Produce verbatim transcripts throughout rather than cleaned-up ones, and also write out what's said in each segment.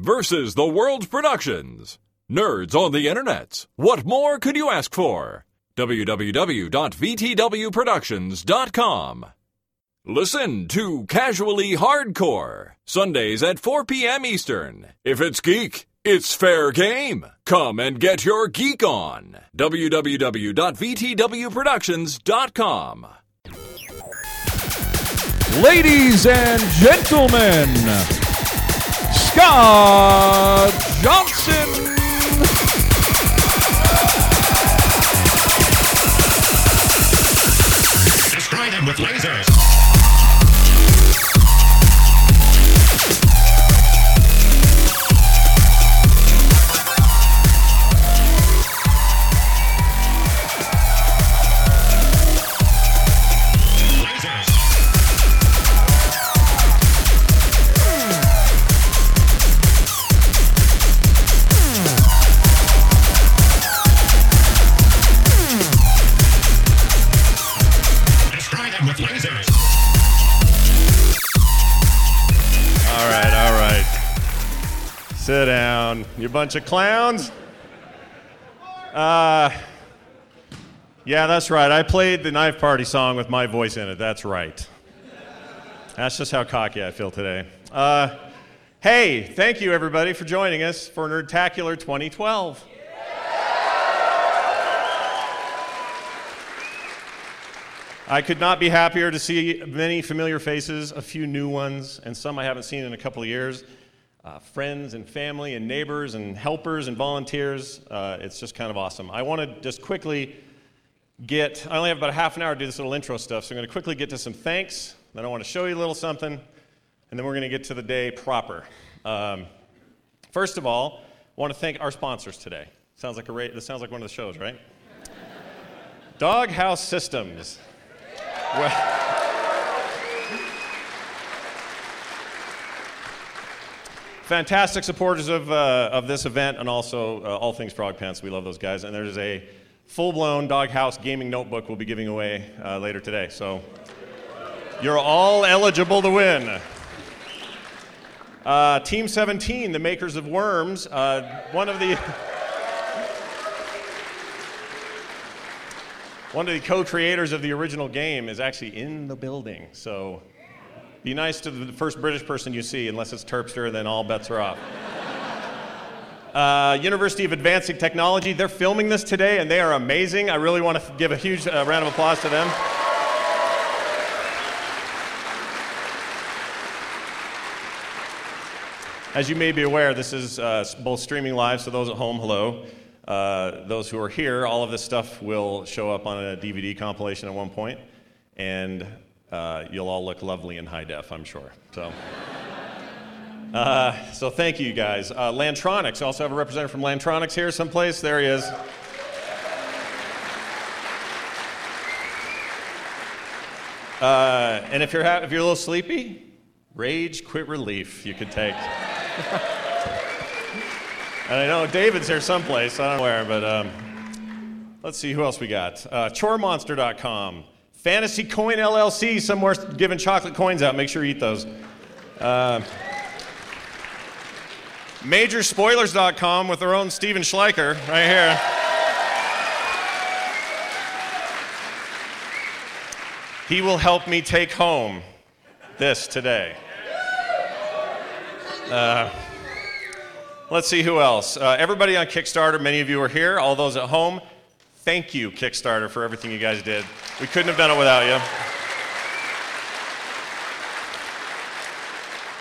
versus the world's productions. Nerds on the Internet. What more could you ask for? w w w dot v t w productions dot com. Listen to Casually Hardcore, Sundays at four p.m. Eastern. If it's geek, it's fair game. Come and get your geek on. w w w dot v t w productions dot com. Ladies and gentlemen, Scott Johnson. Destroy them with lasers. Sit down, you bunch of clowns. Uh, yeah, that's right. I played the Knife Party song with my voice in it. That's right. That's just how cocky I feel today. Uh, hey, thank you, everybody, for joining us for Nerdtacular twenty twelve. I could not be happier to see many familiar faces, a few new ones, and some I haven't seen in a couple of years. Uh, friends and family and neighbors and helpers and volunteers. Uh, it's just kind of awesome. I want to just quickly get, I only have about a half an hour to do this little intro stuff, so I'm going to quickly get to some thanks, then I want to show you a little something, and then we're going to get to the day proper. Um, first of all, I want to thank our sponsors today. Sounds like a ra- this sounds like one of the shows, right? Doghouse Systems. Well, fantastic supporters of uh, of this event and also uh, all things Frog Pants. We love those guys. And there's a full-blown Doghouse gaming notebook we'll be giving away uh, later today. So you're all eligible to win. Uh, Team seventeen, the makers of Worms, uh, one of the one of the co-creators of the original game, is actually in the building. So. Be nice to the first British person you see, unless it's Terpster, then all bets are off. uh, University of Advancing Technology, they're filming this today, and they are amazing. I really want to give a huge uh, round of applause to them. As you may be aware, this is uh, both streaming live, so those at home, hello. Uh, those who are here, all of this stuff will show up on a D V D compilation at one point, and Uh, you'll all look lovely in high def, I'm sure. So, uh, so thank you guys. Uh, Landtronics, I also have a representative from Landtronics here someplace. There he is. Uh, and if you're ha- if you're a little sleepy, rage quit relief you could take. And I know David's here someplace. I don't know where, but um, let's see who else we got. Uh, chore monster dot com. Fantasy Coin L L C, somewhere giving chocolate coins out. Make sure you eat those. Uh, Major Spoilers dot com with their own Steven Schleicher right here. He will help me take home this today. Uh, let's see who else. Uh, everybody on Kickstarter, many of you are here. All those at home. Thank you, Kickstarter, for everything you guys did. We couldn't have done it without you.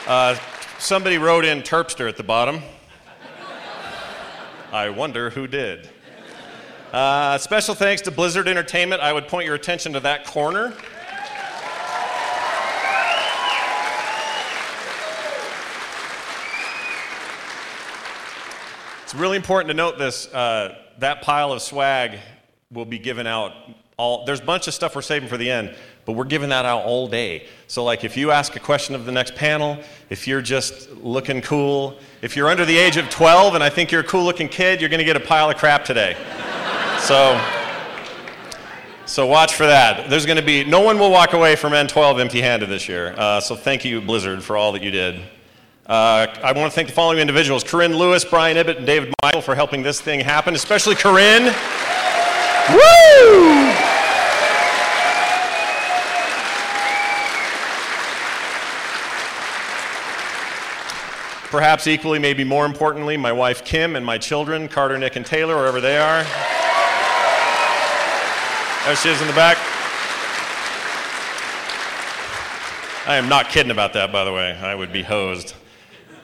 Uh, somebody wrote in Terpster at the bottom. I wonder who did. Uh, special thanks to Blizzard Entertainment. I would point your attention to that corner. It's really important to note this. Uh, that pile of swag will be given out. All, there's a bunch of stuff we're saving for the end, but we're giving that out all day. So like if you ask a question of the next panel, if you're just looking cool, if you're under the age of twelve and I think you're a cool looking kid, you're gonna get a pile of crap today. so so watch for that. There's gonna be, no one will walk away from N twelve empty handed this year. Uh, so thank you Blizzard for all that you did. Uh, I want to thank the following individuals: Corinne Lewis, Brian Ibbott, and David Michael for helping this thing happen, especially Corinne. Woo! Perhaps equally, maybe more importantly, my wife Kim and my children, Carter, Nick, and Taylor, wherever they are. There she is in the back. I am not kidding about that, by the way. I would be hosed.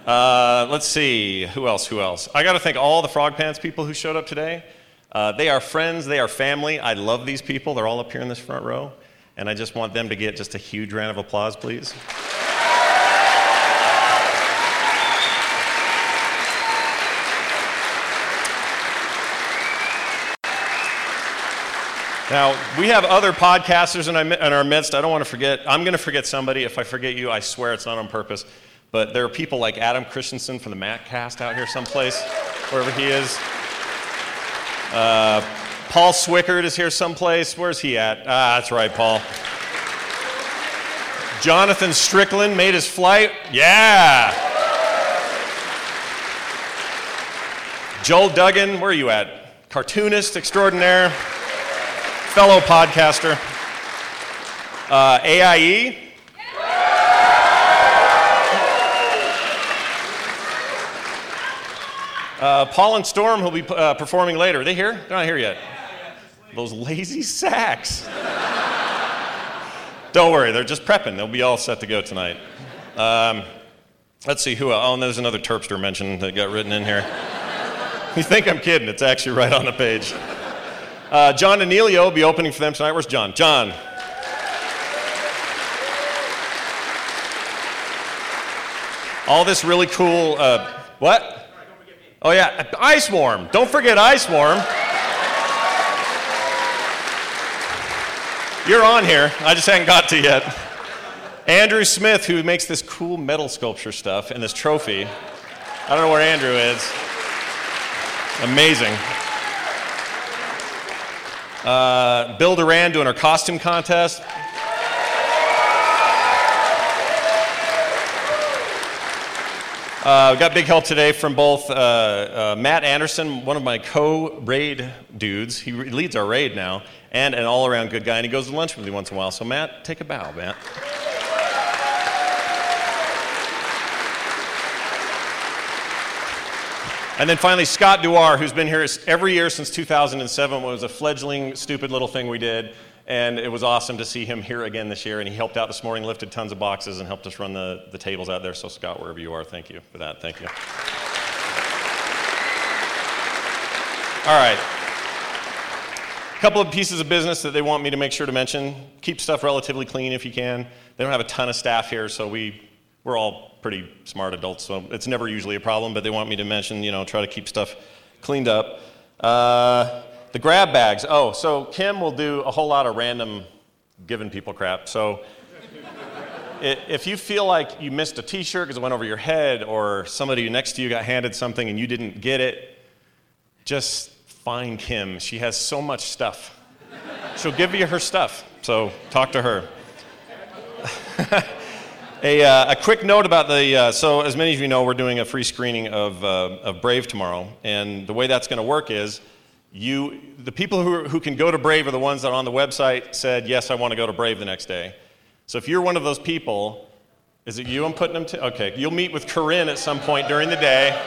Uh, let's see, who else, who else? I gotta thank all the Frog Pants people who showed up today. Uh, they are friends, they are family. I love these people. They're all up here in this front row. And I just want them to get just a huge round of applause, please. Now, we have other podcasters in our midst. I don't want to forget. I'm going to forget somebody. If I forget you, I swear it's not on purpose. But there are people like Adam Christensen from the Mattcast out here someplace, wherever he is. Uh, Paul Swickard is here someplace. Where's he at? Ah, that's right, Paul. Jonathan Strickland made his flight. Yeah. Joel Duggan, where are you at? Cartoonist extraordinaire. Fellow podcaster, uh, A I E, uh, Paul and Storm, who'll be uh, performing later. Are they here? They're not here yet. Those lazy sacks. Don't worry, they're just prepping. They'll be all set to go tonight. Um, let's see who. Oh, and there's another Terpster mention that got written in here. You think I'm kidding? It's actually right on the page. Uh, John and Neelio will be opening for them tonight. Where's John? John. All this really cool, uh, what? Oh yeah, Ice Warm. Don't forget Ice Warm. You're on here. I just haven't got to yet. Andrew Smith, who makes this cool metal sculpture stuff and this trophy. I don't know where Andrew is. Amazing. Uh, Bill Doran doing our costume contest. Uh, we got big help today from both uh, uh, Matt Anderson, one of my co-raid dudes. He re- leads our raid now, and an all-around good guy, and he goes to lunch with me once in a while. So Matt, take a bow, Matt. And then finally, Scott Johnson, who's been here every year since two thousand seven, was a fledgling, stupid little thing we did, and it was awesome to see him here again this year, and he helped out this morning, lifted tons of boxes, and helped us run the, the tables out there. So Scott, wherever you are, thank you for that. Thank you. All right. A couple of pieces of business that they want me to make sure to mention. Keep stuff relatively clean if you can. They don't have a ton of staff here, so we... We're all pretty smart adults, so it's never usually a problem, but they want me to mention, you know, try to keep stuff cleaned up. Uh, the grab bags. Oh, so Kim will do a whole lot of random giving people crap. So if you feel like you missed a t-shirt because it went over your head or somebody next to you got handed something and you didn't get it, just find Kim. She has so much stuff. She'll give you her stuff, so talk to her. A, uh, a quick note about the, uh, so as many of you know, we're doing a free screening of uh, of Brave tomorrow, and the way that's going to work is, you, the people who, who can go to Brave are the ones that on the website said, yes, I want to go to Brave the next day. So if you're one of those people, is it you I'm putting them to? Okay, you'll meet with Corinne at some point during the day,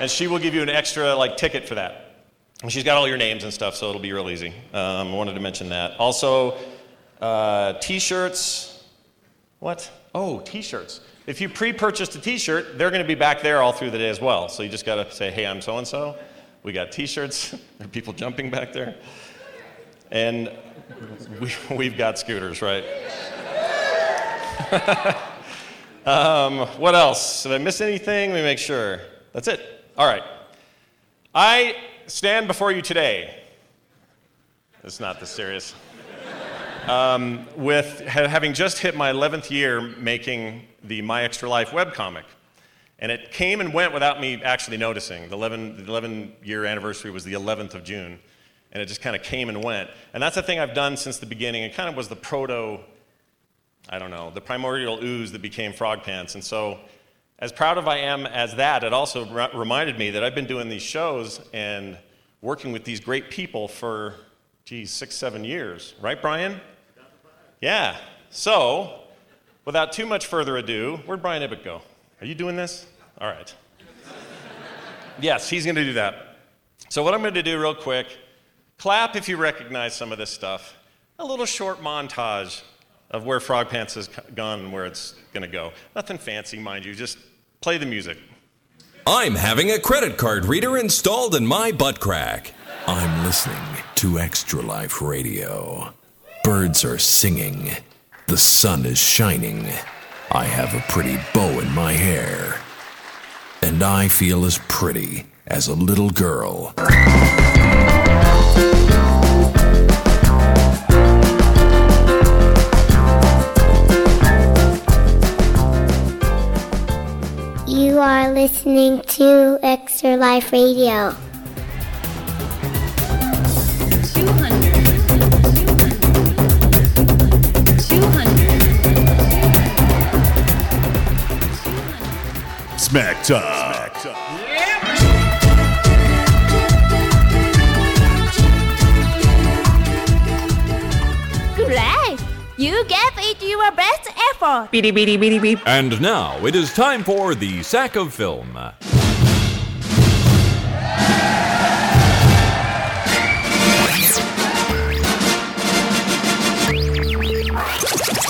and she will give you an extra, like, ticket for that. And she's got all your names and stuff, so it'll be real easy. Um, I wanted to mention that. Also, uh, t-shirts, what? Oh, t-shirts. If you pre-purchased a t-shirt, they're going to be back there all through the day as well. So you just got to say, hey, I'm so-and-so. We got t-shirts. There are people jumping back there. And we, we've got scooters, right? um, what else? Did I miss anything? Let me make sure. That's it. All right. I stand before you today. It's not this serious. Um, with ha- having just hit my eleventh year making the My Extra Life webcomic. And it came and went without me actually noticing. The eleven-year anniversary was the eleventh of June, and it just kind of came and went. And that's a thing I've done since the beginning. It kind of was the proto, I don't know, the primordial ooze that became Frog Pants. And so as proud of I am as that, it also re- reminded me that I've been doing these shows and working with these great people for, geez, six, seven years. Right, Brian? Yeah. So, without too much further ado, where'd Brian Ibbott go? Are you doing this? All right. Yes, he's going to do that. So what I'm going to do real quick, clap if you recognize some of this stuff. A little short montage of where Frog Pants has gone and where it's going to go. Nothing fancy, mind you. Just play the music. I'm having a credit card reader installed in my butt crack. I'm listening to Extra Life Radio. Birds are singing. The sun is shining. I have a pretty bow in my hair. And I feel as pretty as a little girl. You are listening to Extra Life Radio. two hundred, two hundred, two hundred, two hundred. Smack Talk. You gave it your best effort. Beady, beady, beady, beep. And now it is time for the Sack of Film.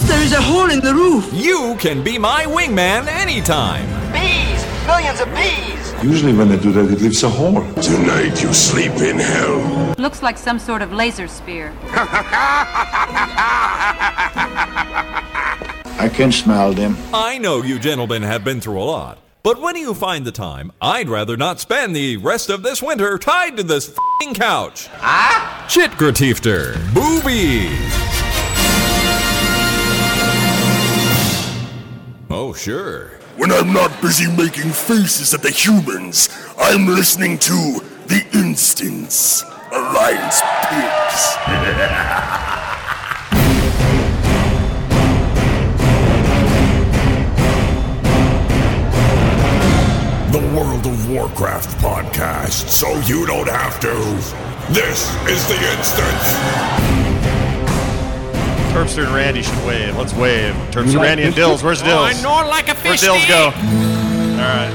There is a hole in the roof. You can be my wingman anytime. Bees, millions of bees. Usually when they do that, it leaves a hole. Tonight you sleep in hell. Looks like some sort of laser spear. I can smell them. I know you gentlemen have been through a lot, but when you find the time, I'd rather not spend the rest of this winter tied to this f***ing couch. Ah? Chitgratifter. Boobies. Oh, sure. When I'm not busy making faces at the humans, I'm listening to The Instance. Alliance Pigs. The World of Warcraft podcast, so you don't have to. This is The Instance. Terpster and Randy should wave. Let's wave. Terpster, Randy, and Dills. Where's Dills? I know, like a fish. Where's Dills go? All right.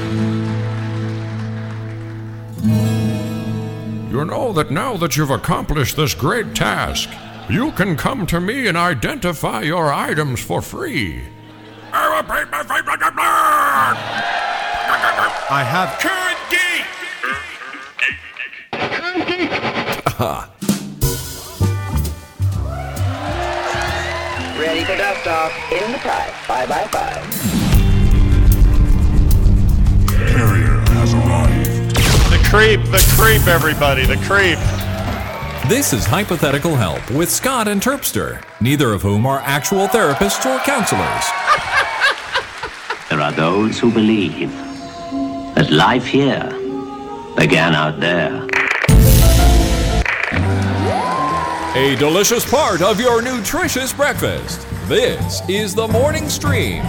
You know that now that you've accomplished this great task, you can come to me and identify your items for free. I will pay my favorite. I have candy. Ready for dust off in the pride. Five by five. Carrier has arrived. The creep, the creep, everybody, the creep. This is Hypothetical Help with Scott and Terpster, neither of whom are actual therapists or counselors. There are those who believe that life here began out there. A delicious part of your nutritious breakfast. This is The Morning Stream.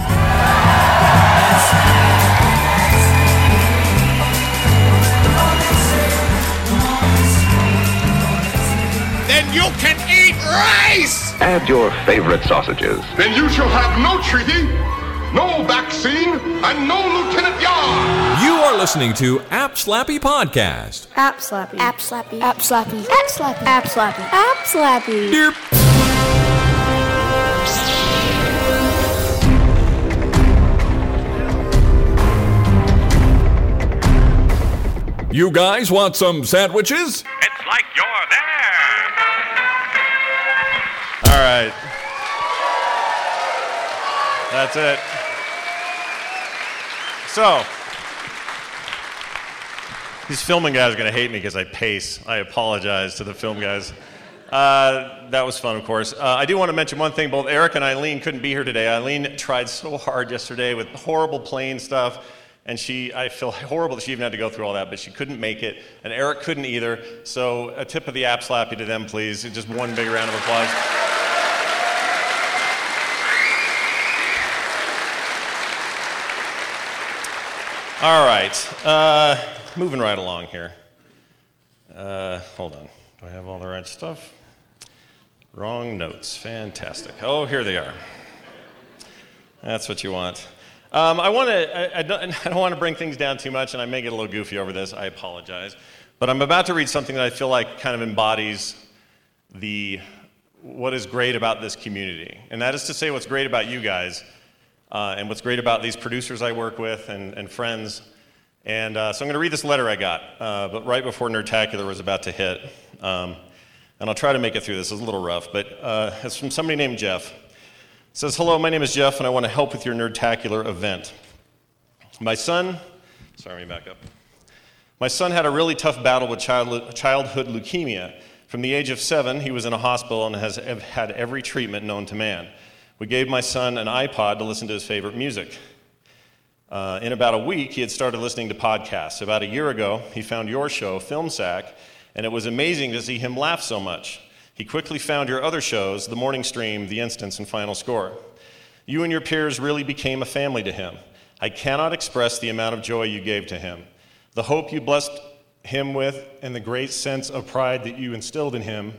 Then you can eat rice! Add your favorite sausages. Then you shall have no treaty, no vaccine, and no Lieutenant Yard. You are listening to App Slappy Podcast. App Slappy. App Slappy. App Slappy. App Slappy. App Slappy. App Slappy. Derp. You guys want some sandwiches? It's like you're there. All right. That's it. So, these filming guys are going to hate me because I pace. I apologize to the film guys. Uh, that was fun, of course. Uh, I do want to mention one thing. Both Eric and Eileen couldn't be here today. Eileen tried so hard yesterday with horrible plane stuff, and she, I feel horrible that she even had to go through all that, but she couldn't make it, and Eric couldn't either. So a tip of the app slappy to them, please. Just one big round of applause. All right, uh, moving right along here. Uh, hold on, do I have all the right stuff? Wrong notes, fantastic. Oh, here they are. That's what you want. Um, I want to, I, I don't, I don't want to bring things down too much, and I may get a little goofy over this, I apologize. But I'm about to read something that I feel like kind of embodies the, what is great about this community. And that is to say what's great about you guys, uh, and what's great about these producers I work with and, and friends. And uh, so I'm going to read this letter I got, uh, but right before Nerdtacular was about to hit. Um, and I'll try to make it through this. It's a little rough, but uh, it's from somebody named Jeff. It says, hello, my name is Jeff, and I want to help with your Nerdtacular event. My son, sorry, let me back up. My son had a really tough battle with child, childhood leukemia. From the age of seven, he was in a hospital and has had every treatment known to man. We gave my son an iPod to listen to his favorite music. Uh, in about a week, he had started listening to podcasts. About a year ago, he found your show, Film Sack, and it was amazing to see him laugh so much. He quickly found your other shows, The Morning Stream, The Instance, and Final Score. You and your peers really became a family to him. I cannot express the amount of joy you gave to him. The hope you blessed him with and the great sense of pride that you instilled in him.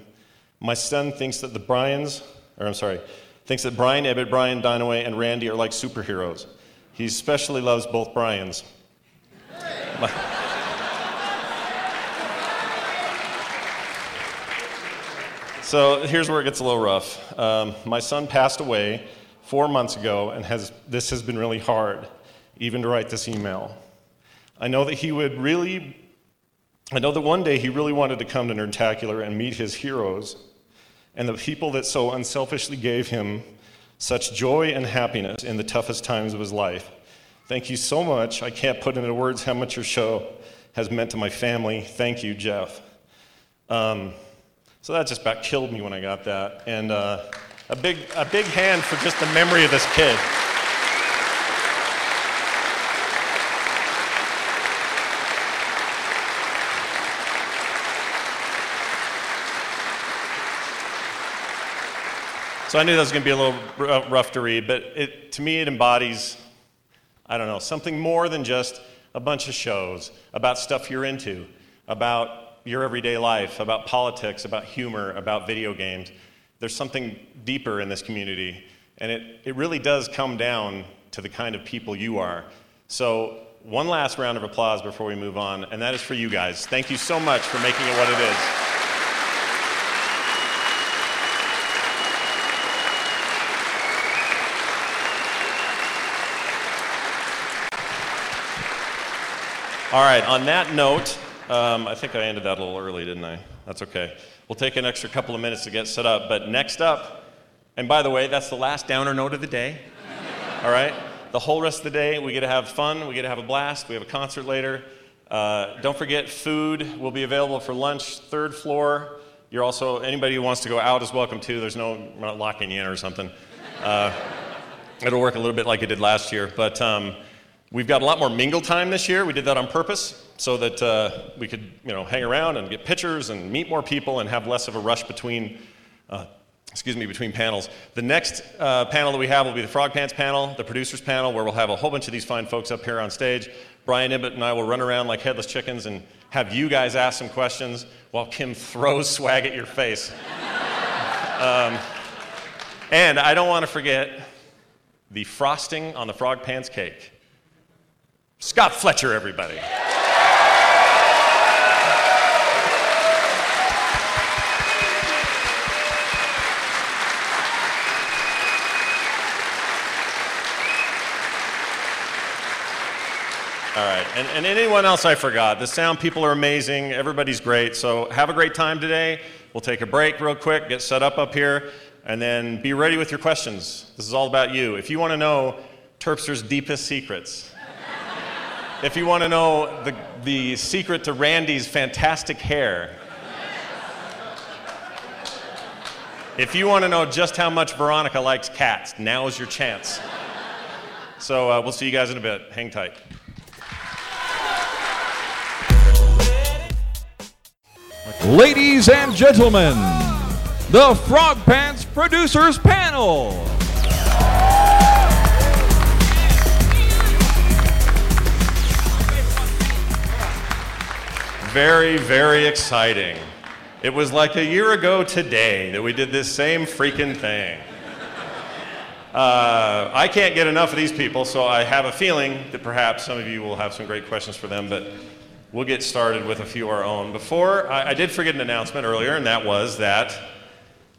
My son thinks that the Brians, or I'm sorry, thinks that Brian Ibbott, Brian Dunaway, and Randy are like superheroes. He especially loves both Brians. My, so here's where it gets a little rough. Um, my son passed away four months ago, and has this has been really hard, even to write this email. I know that he would really, I know that one day he really wanted to come to Nerdtacular and meet his heroes and the people that so unselfishly gave him such joy and happiness in the toughest times of his life. Thank you so much. I can't put into words how much your show has meant to my family. Thank you, Jeff. Um, so that just about killed me when I got that. And uh, a big, a big hand for just the memory of this kid. So I knew that was going to be a little rough to read, but it, to me it embodies, I don't know, something more than just a bunch of shows about stuff you're into, about your everyday life, about politics, about humor, about video games. There's something deeper in this community, and it, it really does come down to the kind of people you are. So one last round of applause before we move on, and that is for you guys. Thank you so much for making it what it is. All right, on that note, um, I think I ended that a little early, didn't I? That's okay. We'll take an extra couple of minutes to get set up, but next up, and by the way, that's the last downer note of the day, all right? The whole rest of the day, we get to have fun, we get to have a blast, we have a concert later. Uh, don't forget, food will be available for lunch, third floor. You're also, anybody who wants to go out is welcome too. There's no, we're not locking you in or something. Uh, it'll work a little bit like it did last year, but um, we've got a lot more mingle time this year. We did that on purpose so that uh, we could, you know, hang around and get pictures and meet more people and have less of a rush between, uh, excuse me, between panels. The next uh, panel that we have will be the Frog Pants panel, the producers panel, where we'll have a whole bunch of these fine folks up here on stage. Brian Ibbott and I will run around like headless chickens and have you guys ask some questions while Kim throws swag at your face. um, and I don't want to forget the frosting on the Frog Pants cake. Scott Fletcher, everybody. All right, and, and anyone else I forgot. The sound people are amazing. Everybody's great. So have a great time today. We'll take a break real quick, get set up up here, and then be ready with your questions. This is all about you. If you want to know Terpster's deepest secrets, if you want to know the, the secret to Randy's fantastic hair, if you want to know just how much Veronica likes cats, now is your chance. So uh, we'll see you guys in a bit. Hang tight. Ladies and gentlemen, the Frog Pants Producers Panel. very, very exciting. It was like a year ago today that we did this same freaking thing. Uh, I can't get enough of these people, so I have a feeling that perhaps some of you will have some great questions for them, but we'll get started with a few of our own. Before, I, I did forget an announcement earlier, and that was that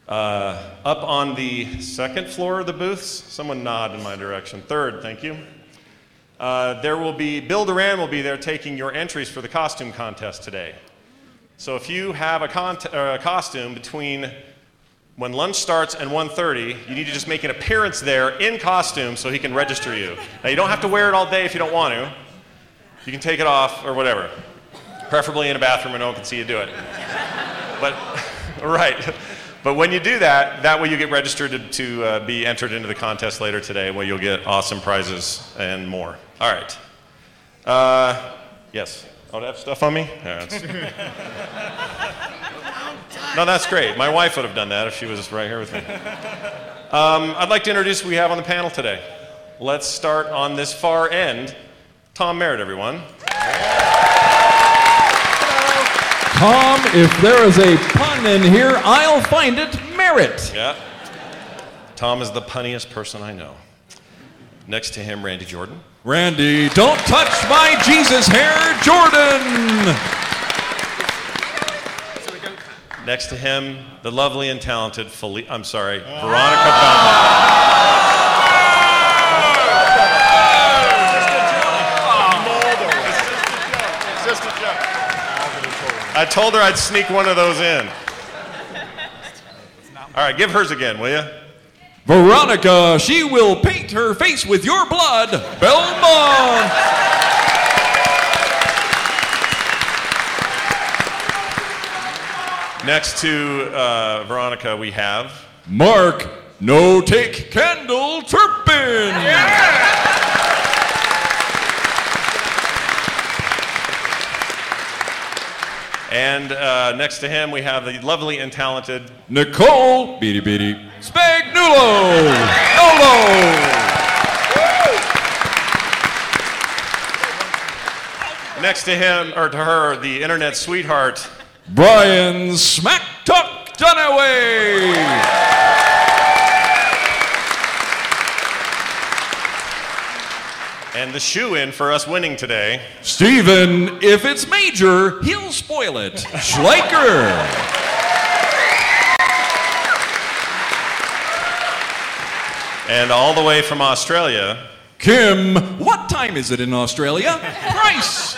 uh, up on the second floor of the booths, someone nod in my direction, third, thank you. Uh, there will be, Bill Doran will be there taking your entries for the costume contest today. So if you have a, con- uh, a costume between when lunch starts and one thirty, you need to just make an appearance there in costume so he can register you. Now you don't have to wear it all day if you don't want to. You can take it off or whatever. Preferably in a bathroom where no one can see you do it. But, right. But when you do that, that way you get registered to, to uh, be entered into the contest later today where you'll get awesome prizes and more. All right. Uh, yes. Oh, that stuff on me? No, that's, no, that's great. My wife would have done that if she was right here with me. Um, I'd like to introduce who we have on the panel today. Let's start on this far end. Tom Merritt, everyone. Hello. Tom, if there is a pun in here, I'll find it. Merritt. Yeah. Tom is the punniest person I know. Next to him, Randy Jordan. Randy, don't touch my Jesus hair, Jordan. Next to him, the lovely and talented Felicia, I'm sorry, Veronica Belmont. I told her I'd sneak one of those in. All right, give hers again, will you? Veronica, she will paint her face with your blood, Belmont. Next to uh, Veronica, we have Mark, no take Kendall Turpin. Yeah. And uh, next to him, we have the lovely and talented Nicole Bitty Bitty Spagnuolo. Nolo. Next to him, or to her, the internet sweetheart, Brian Smack Talk Dunaway. And the shoe-in for us winning today, Steven, if it's major, he'll spoil it. Schleicher. And all the way from Australia, Kim, what time is it in Australia? Price.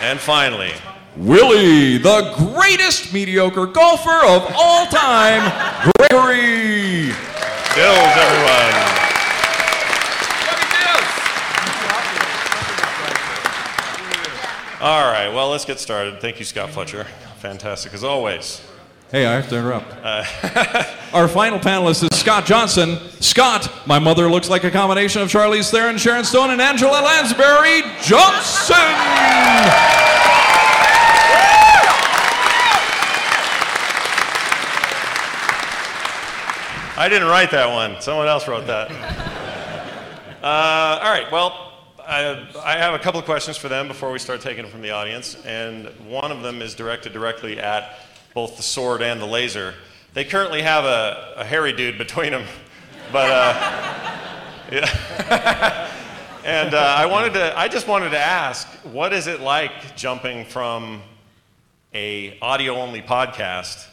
And finally, Willie, the greatest mediocre golfer of all time, Gregory. Dills, everyone. All right, well, let's get started. Thank you, Scott Fletcher. Fantastic, as always. Hey, I have to interrupt. Uh, Our final panelist is Scott Johnson. Scott, my mother looks like a combination of Charlize Theron, Sharon Stone, and Angela Lansbury Johnson. I didn't write that one. Someone else wrote that. Uh, all right, well, I, I have a couple of questions for them before we start taking them from the audience, and one of them is directed directly at both the sword and the laser. They currently have a, a hairy dude between them, but uh, and uh, I wanted to. I just wanted to ask, what is it like jumping from a audio-only podcast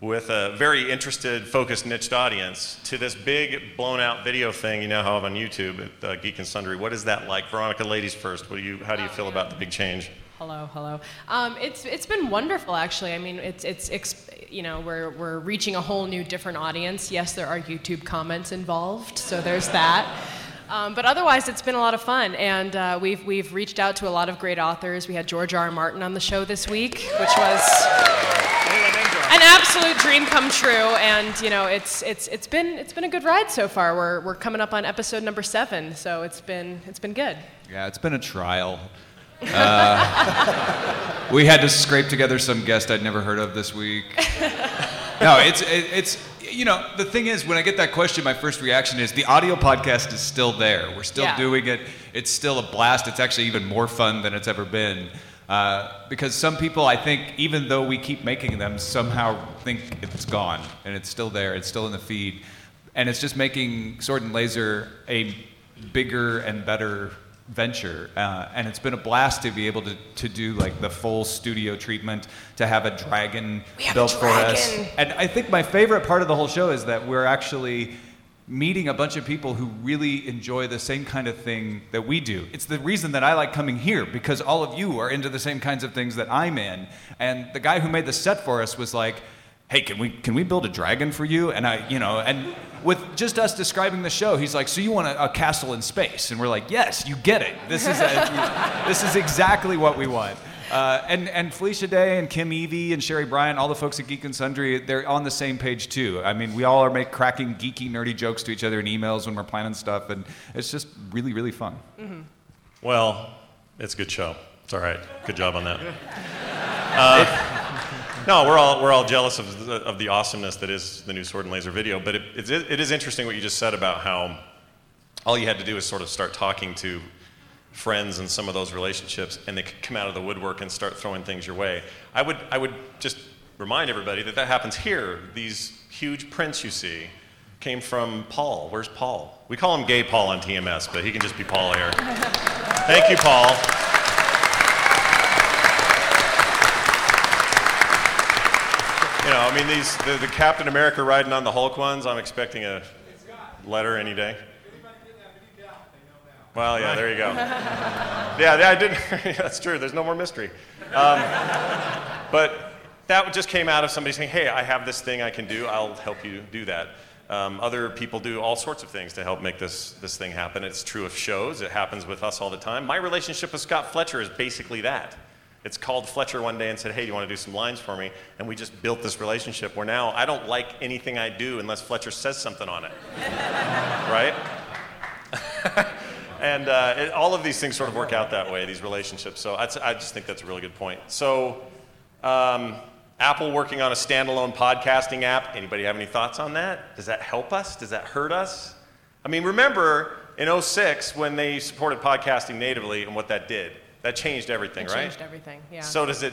with a very interested, focused, niched audience to this big, blown-out video thing you now have on YouTube at uh, Geek and Sundry? What is that like? Veronica, ladies first. What do you? How do you feel about the big change? Hello, hello. Um, it's it's been wonderful, actually. I mean, it's it's exp- you know we're we're reaching a whole new, different audience. Yes, there are YouTube comments involved, so there's that. Um, but otherwise, it's been a lot of fun, and uh, we've we've reached out to a lot of great authors. We had George R. R. Martin on the show this week, which was an absolute dream come true, and you know it's it's it's been it's been a good ride so far. We're we're coming up on episode number seven, so it's been it's been good. Yeah, it's been a trial. Uh, we had to scrape together some guest I'd never heard of this week. No, it's it, it's you know, the thing is, when I get that question, my first reaction is the audio podcast is still there. We're still yeah. doing it. It's still a blast. It's actually even more fun than it's ever been. Uh, because some people, I think, even though we keep making them, somehow think it's gone. And it's still there. It's still in the feed. And it's just making Sword and Laser a bigger and better venture. Uh, and it's been a blast to be able to, to do like the full studio treatment, to have a dragon have built a dragon. for us. And I think my favorite part of the whole show is that we're actually meeting a bunch of people who really enjoy the same kind of thing that we do. It's the reason that I like coming here, because all of you are into the same kinds of things that I'm in. And the guy who made the set for us was like, hey, can we can we build a dragon for you? And I, you know, and with just us describing the show, he's like, so you want a, a castle in space? And we're like, yes, you get it. This is a, this is exactly what we want. Uh, and and Felicia Day and Kim Evie and Sherry Bryan, all the folks at Geek and Sundry, they're on the same page too. I mean, we all are make cracking geeky, nerdy jokes to each other in emails when we're planning stuff, and it's just really, really fun. Mm-hmm. Well, it's a good show. It's all right. Good job on that. Uh, No, we're all we're all jealous of the, of the awesomeness that is the new Sword and Laser video, but it, it it is interesting what you just said about how all you had to do is sort of start talking to friends and some of those relationships, and they could come out of the woodwork and start throwing things your way. I would I would just remind everybody that that happens here. These huge prints you see came from Paul. Where's Paul? We call him Gay Paul on T M S, but he can just be Paul here. Thank you, Paul. You know, I mean, these the, the Captain America riding on the Hulk ones, I'm expecting a letter any day. Well, yeah, there you go. Yeah, I didn't. That's true. There's no more mystery. Um, but that just came out of somebody saying, hey, I have this thing I can do. I'll help you do that. Um, other people do all sorts of things to help make this, this thing happen. It's true of shows. It happens with us all the time. My relationship with Scott Fletcher is basically that. It's called Fletcher one day and said, hey, do you want to do some lines for me? And we just built this relationship where now I don't like anything I do unless Fletcher says something on it. Right? And uh, it, all of these things sort of work out that way, these relationships. So I, I just think that's a really good point. So um, Apple working on a standalone podcasting app. Anybody have any thoughts on that? Does that help us? Does that hurt us? I mean, remember in oh six when they supported podcasting natively and what that did. That changed everything, it right? Changed everything, yeah. So does it?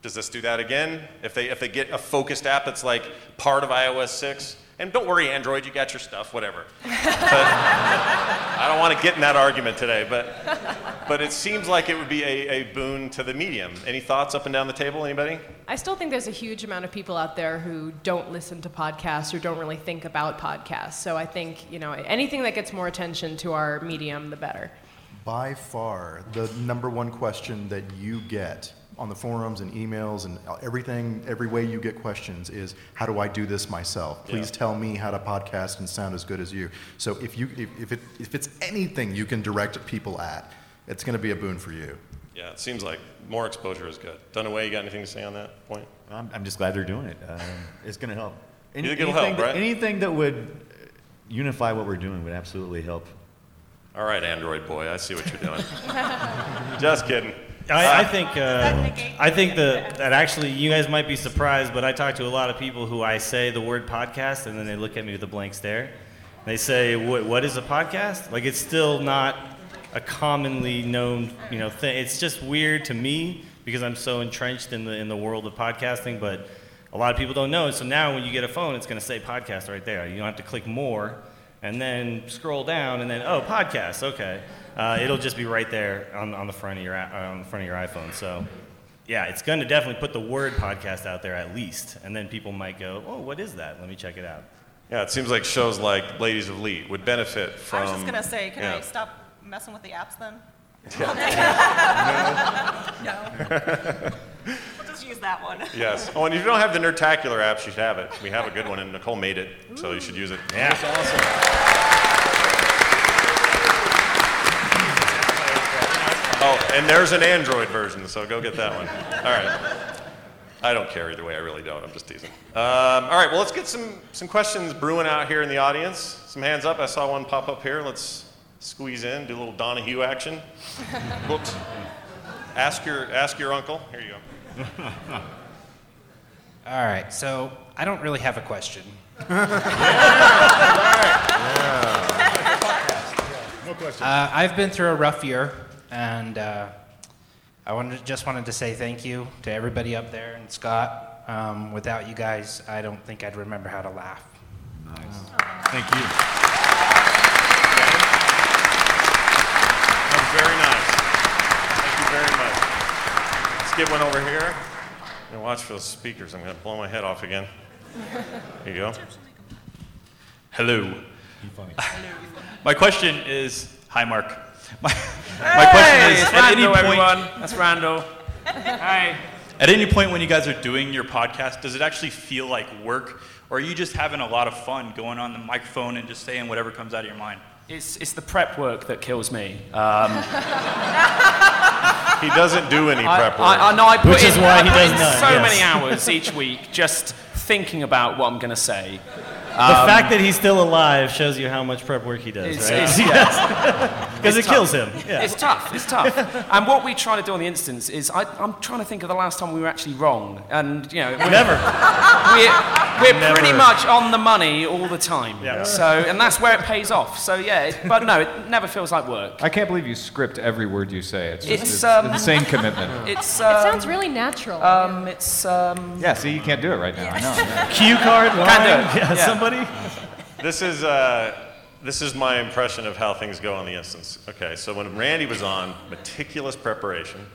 Does this do that again? If they if they get a focused app that's like part of iOS six, and don't worry, Android, you got your stuff, whatever. But I don't want to get in that argument today, but but it seems like it would be a, a boon to the medium. Any thoughts up and down the table? Anybody? I still think there's a huge amount of people out there who don't listen to podcasts or don't really think about podcasts. So I think, you know, anything that gets more attention to our medium, the better. By far, the number one question that you get on the forums and emails and everything, every way you get questions is, how do I do this myself? Please yeah. tell me how to podcast and sound as good as you. So if you if, if it if it's anything you can direct people at, it's going to be a boon for you. Yeah, it seems like more exposure is good. Dunaway, you got anything to say on that point? I'm, I'm just glad they're doing it. Uh, it's going to help. Any, you think it'll help, right? That, anything that would unify what we're doing would absolutely help. All right, Android boy, I see what you're doing. Just kidding. I, I think uh, I think that that actually you guys might be surprised, but I talk to a lot of people who I say the word podcast, and then they look at me with a blank stare. They say, "What? What is a podcast?" Like it's still not a commonly known, you know, thing. It's just weird to me because I'm so entrenched in the in the world of podcasting, but a lot of people don't know. So now when you get a phone, it's going to say podcast right there. You don't have to click more. And then scroll down, and then oh, podcast. Okay, uh, it'll just be right there on, on the front of your on the front of your iPhone. So, yeah, it's going to definitely put the word podcast out there at least, and then people might go, oh, what is that? Let me check it out. Yeah, it seems like shows like Ladies of Lead would benefit from. I was just gonna say, can yeah. I stop messing with the apps then? Yeah. No. No. Use that one. Yes. Oh, and if you don't have the Nerdtacular app, you should have it. We have a good one, and Nicole made it, Ooh. So you should use it. Yeah. That's awesome. Oh, and there's an Android version, so go get that one. All right. I don't care either way. I really don't. I'm just teasing. Um, all right. Well, let's get some some questions brewing out here in the audience. Some hands up. I saw one pop up here. Let's squeeze in, do a little Donahue action. Whoops. Ask your ask your uncle. Here you go. All right, so I don't really have a question. yeah, yeah. No question. Uh, I've been through a rough year, and uh, I wanted, just wanted to say thank you to everybody up there and Scott. Um, without you guys, I don't think I'd remember how to laugh. Nice. Aww. Thank you. That was very nice. Thank you very much. Let's get one over here. And watch for the speakers. I'm going to blow my head off again. There you go. Hello. Funny. My question is, hi, Mark. My, hey, my question is, it's at Rando, any point, everyone. That's Rando. Hi. At any point when you guys are doing your podcast, does it actually feel like work, or are you just having a lot of fun going on the microphone and just saying whatever comes out of your mind? It's it's the prep work that kills me. Um, he doesn't do any I, prep work. I, I, no, I put Which in, is why I he does not. So yes. many hours each week just thinking about what I'm going to say. Um, the fact that he's still alive shows you how much prep work he does, it's, right? Because yeah. it tough. kills him. Yeah. It's tough. It's tough. And what we try to do on The Instance is I, I'm trying to think of the last time we were actually wrong. And, you know... We're, Never. We're, We're Never. pretty much on the money all the time, yeah. so and that's where it pays off. So yeah, it, but no, it never feels like work. I can't believe you script every word you say. It's just, it's, it's um, the same commitment. It's um, it sounds really natural. Um, it's um, yeah. See, you can't do it right now. Yeah. I know. Yeah. Cue card. Line, yeah, yeah. Somebody. This is uh, this is my impression of how things go on The Instance. Okay, so when Randy was on, meticulous preparation,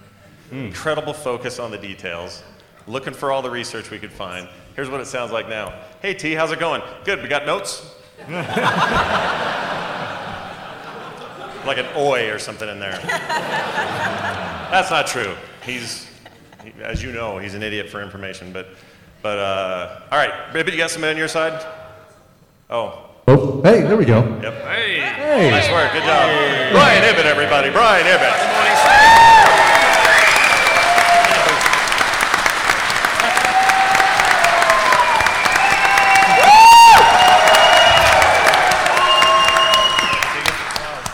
mm. incredible focus on the details, looking for all the research we could find. Here's what it sounds like now. Hey, T, how's it going? Good, we got notes? Like an oi or something in there. That's not true. He's, he, as you know, he's an idiot for information, but, but uh, all right, Bibbit, you got somebody on your side? Oh. Oh, hey, there we go. Yep. Hey. hey. Nice work, good job. Hey. Brian Ibbott, everybody, Brian Ibbott. Good morning, sir.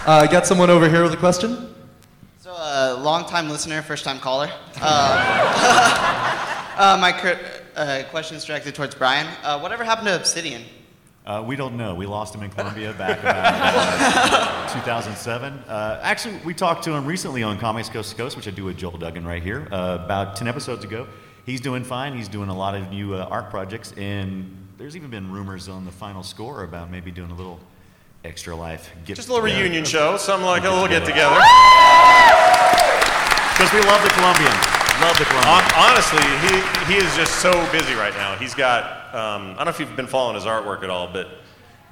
I uh, got someone over here with a question. So, a uh, long-time listener, first-time caller. Uh, uh, my cur- uh, question is directed towards Brian. Uh, whatever happened to Obsidian? Uh, we don't know. We lost him in Colombia back about uh, two thousand seven. Uh, actually, we talked to him recently on Comics Coast to Coast, which I do with Joel Duggan right here, uh, about ten episodes ago. He's doing fine. He's doing a lot of new uh, art projects, and there's even been rumors on the Final Score about maybe doing a little... Extra Life. Get Just a little together. reunion show, something like a little get-together. Because we love the Colombian. Love the Colombian. Honestly, he, he is just so busy right now. He's got, um, I don't know if you've been following his artwork at all, but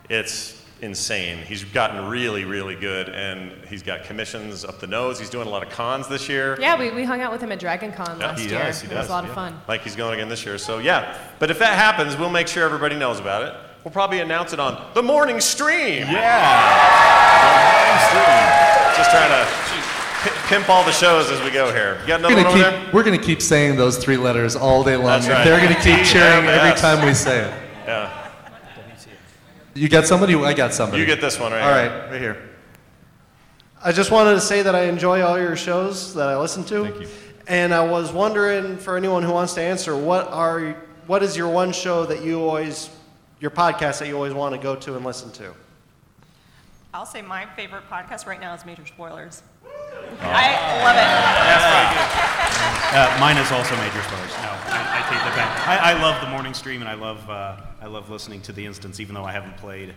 it's insane. He's gotten really, really good, and he's got commissions up the nose. He's doing a lot of cons this year. Yeah, we, we hung out with him at Dragon Con yeah, last he year. Does, he does. It was a lot yeah. of fun. Like he's going again this year, so yeah. But if that happens, we'll make sure everybody knows about it. We'll probably announce it on The Morning Stream. Yeah. The Morning Stream. Just trying to p- pimp all the shows as we go here. You got another one over keep, there? We're going to keep saying those three letters all day long. That's right. They're going to keep D M S cheering every time we say it. Yeah. You got somebody? I got somebody. You get this one right here. All right. Here. Right here. I just wanted to say that I enjoy all your shows that I listen to. Thank you. And I was wondering, for anyone who wants to answer, what are what is your one show that you always... your podcast that you always want to go to and listen to? I'll say my favorite podcast right now is Major Spoilers. Oh. I love it. That's pretty good. Uh, mine is also Major Spoilers. No, I, I take that back. I, I love The Morning Stream, and I love uh, I love listening to The Instance, even though I haven't played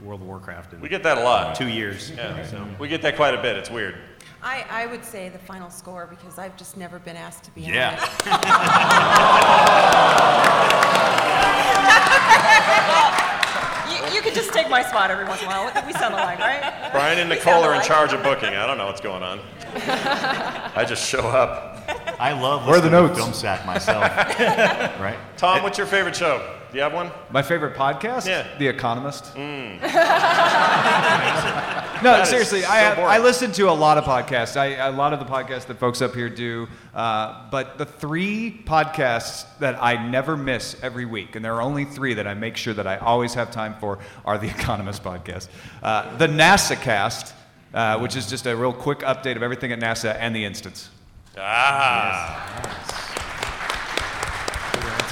World of Warcraft in we get that a lot. two years. Yeah. So. We get that quite a bit. It's weird. I, I would say The Final Score, because I've just never been asked to be yeah. on it. Well, you, you could just take my spot every once in a while. We sound alike, right? Brian and Nicole are in charge of booking. I don't know what's going on. I just show up. I love listening to Film Sack myself. Right? Tom, it, what's your favorite show? Do you have one? My favorite podcast? Yeah. The Economist. Mm. No, seriously, so I have, I listen to a lot of podcasts. I, a lot of the podcasts that folks up here do. Uh, but the three podcasts that I never miss every week, and there are only three that I make sure that I always have time for, are the Economist podcast. Uh, the NASA Cast, uh, which is just a real quick update of everything at NASA, and The Instance. Ah. Yes.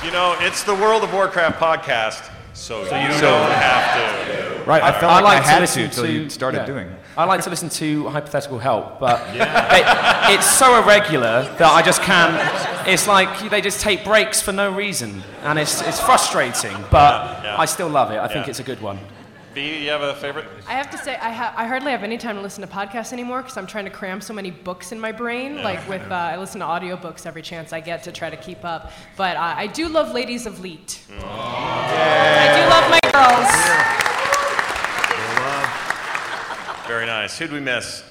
You know, it's the World of Warcraft podcast, so, so you don't so have to. Right, I felt I like, like I had to until you started yeah. doing it. I like to listen to Hypothetical Help, but yeah. it, it's so irregular that I just can't. It's like they just take breaks for no reason, and it's it's frustrating, but yeah, yeah. I still love it. I think yeah. it's a good one. B, you have a favorite? I have to say, I, ha- I hardly have any time to listen to podcasts anymore because I'm trying to cram so many books in my brain. Yeah. Like with, uh, I listen to audiobooks every chance I get to try to keep up. But uh, I do love Ladies of Leet. Oh. Yeah. I do love my girls. Yeah. Very nice. Who'd we miss?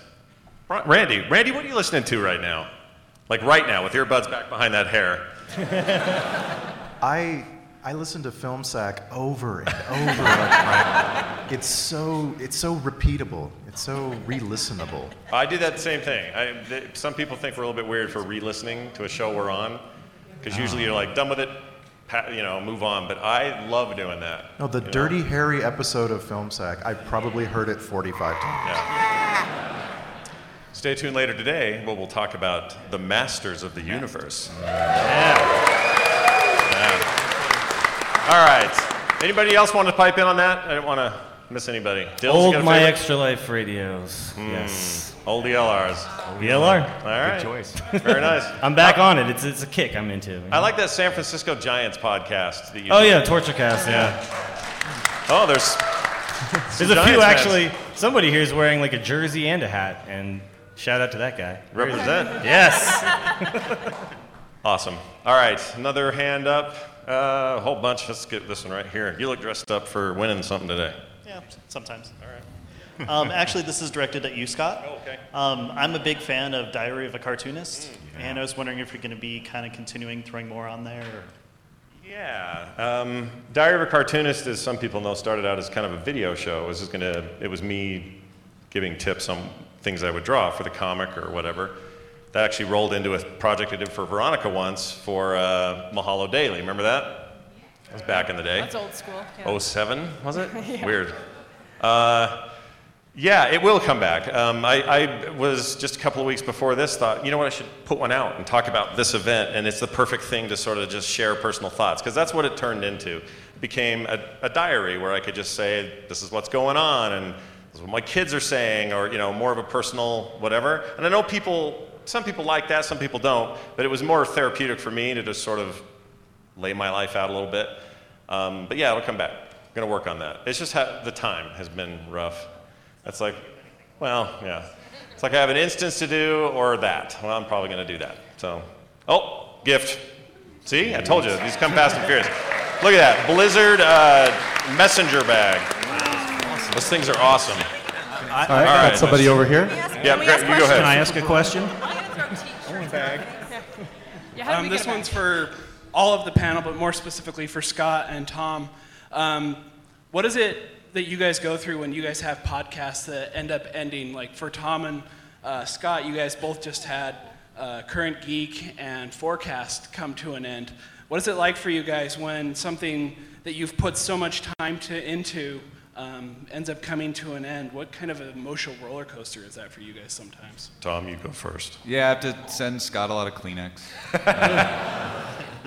Randy. Randy, what are you listening to right now? Like right now, with earbuds back behind that hair. I... I listen to Film Sack over and over again. It's so it's so repeatable. It's so re-listenable. I do that same thing. I, th- some people think we're a little bit weird for re-listening to a show we're on, because oh. usually you're like done with it, pat, you know, move on. But I love doing that. No, the Dirty know? Harry episode of Film Sack, I probably heard it forty-five times. Yeah. Stay tuned later today, where we'll talk about the Masters of the Universe. Yeah. yeah. All right. Anybody else want to pipe in on that? I didn't want to miss anybody. Dills, Old My Extra Life radios. Mm. Yes. Old E L Rs. E L R. All right. Good choice. Very nice. I'm back on it. It's it's a kick I'm into. You know? I like that San Francisco Giants podcast. That you oh, did. yeah. Torturecast. Yeah. yeah. Oh, there's... There's a Giants few, actually. Hats. Somebody here is wearing like a jersey and a hat, and shout out to that guy. Represent. Yes. Awesome. All right. Another hand up. Uh, a whole bunch. Let's get this one right here. You look dressed up for winning something today. Yeah, sometimes. All right. Um, actually, this is directed at you, Scott. Oh, okay. Um, I'm a big fan of Diary of a Cartoonist, mm, yeah. and I was wondering if you're going to be kind of continuing throwing more on there. Or... Yeah. Um, Diary of a Cartoonist, as some people know, started out as kind of a video show. It was just going to. It was me giving tips on things I would draw for the comic or whatever. That actually rolled into a project I did for Veronica once for uh, Mahalo Daily. Remember that? That was back in the day. That's old school. Yeah. oh seven, was it? yeah. Weird. Uh, yeah, it will come back. Um, I, I was just a couple of weeks before this thought, you know what, I should put one out and talk about this event, and it's the perfect thing to sort of just share personal thoughts, because that's what it turned into. It became a, a diary where I could just say, this is what's going on, and this is what my kids are saying, or, you know, more of a personal whatever. And I know people... Some people like that, some people don't, but it was more therapeutic for me to just sort of lay my life out a little bit. Um, but yeah, it'll come back. I'm going to work on that. It's just ha- the time has been rough. That's like, well, yeah. It's like I have an instance to do or that. Well, I'm probably going to do that. So, oh, gift. See, I told you, these come fast and furious. Look at that, Blizzard uh, messenger bag. Wow. Those things are awesome. I, All right, I got right, somebody over here. Yeah, great, you questions? Go ahead. Can I ask a question? Yeah, um, this one's for all of the panel, but more specifically for Scott and Tom. Um, what is it that you guys go through when you guys have podcasts that end up ending? Like for Tom and uh, Scott, you guys both just had uh, Current Geek and Forecast come to an end. What is it like for you guys when something that you've put so much time to into Um, ends up coming to an end? What kind of an emotional roller coaster is that for you guys sometimes? Tom, you go first. Yeah, I have to send Scott a lot of Kleenex. Uh,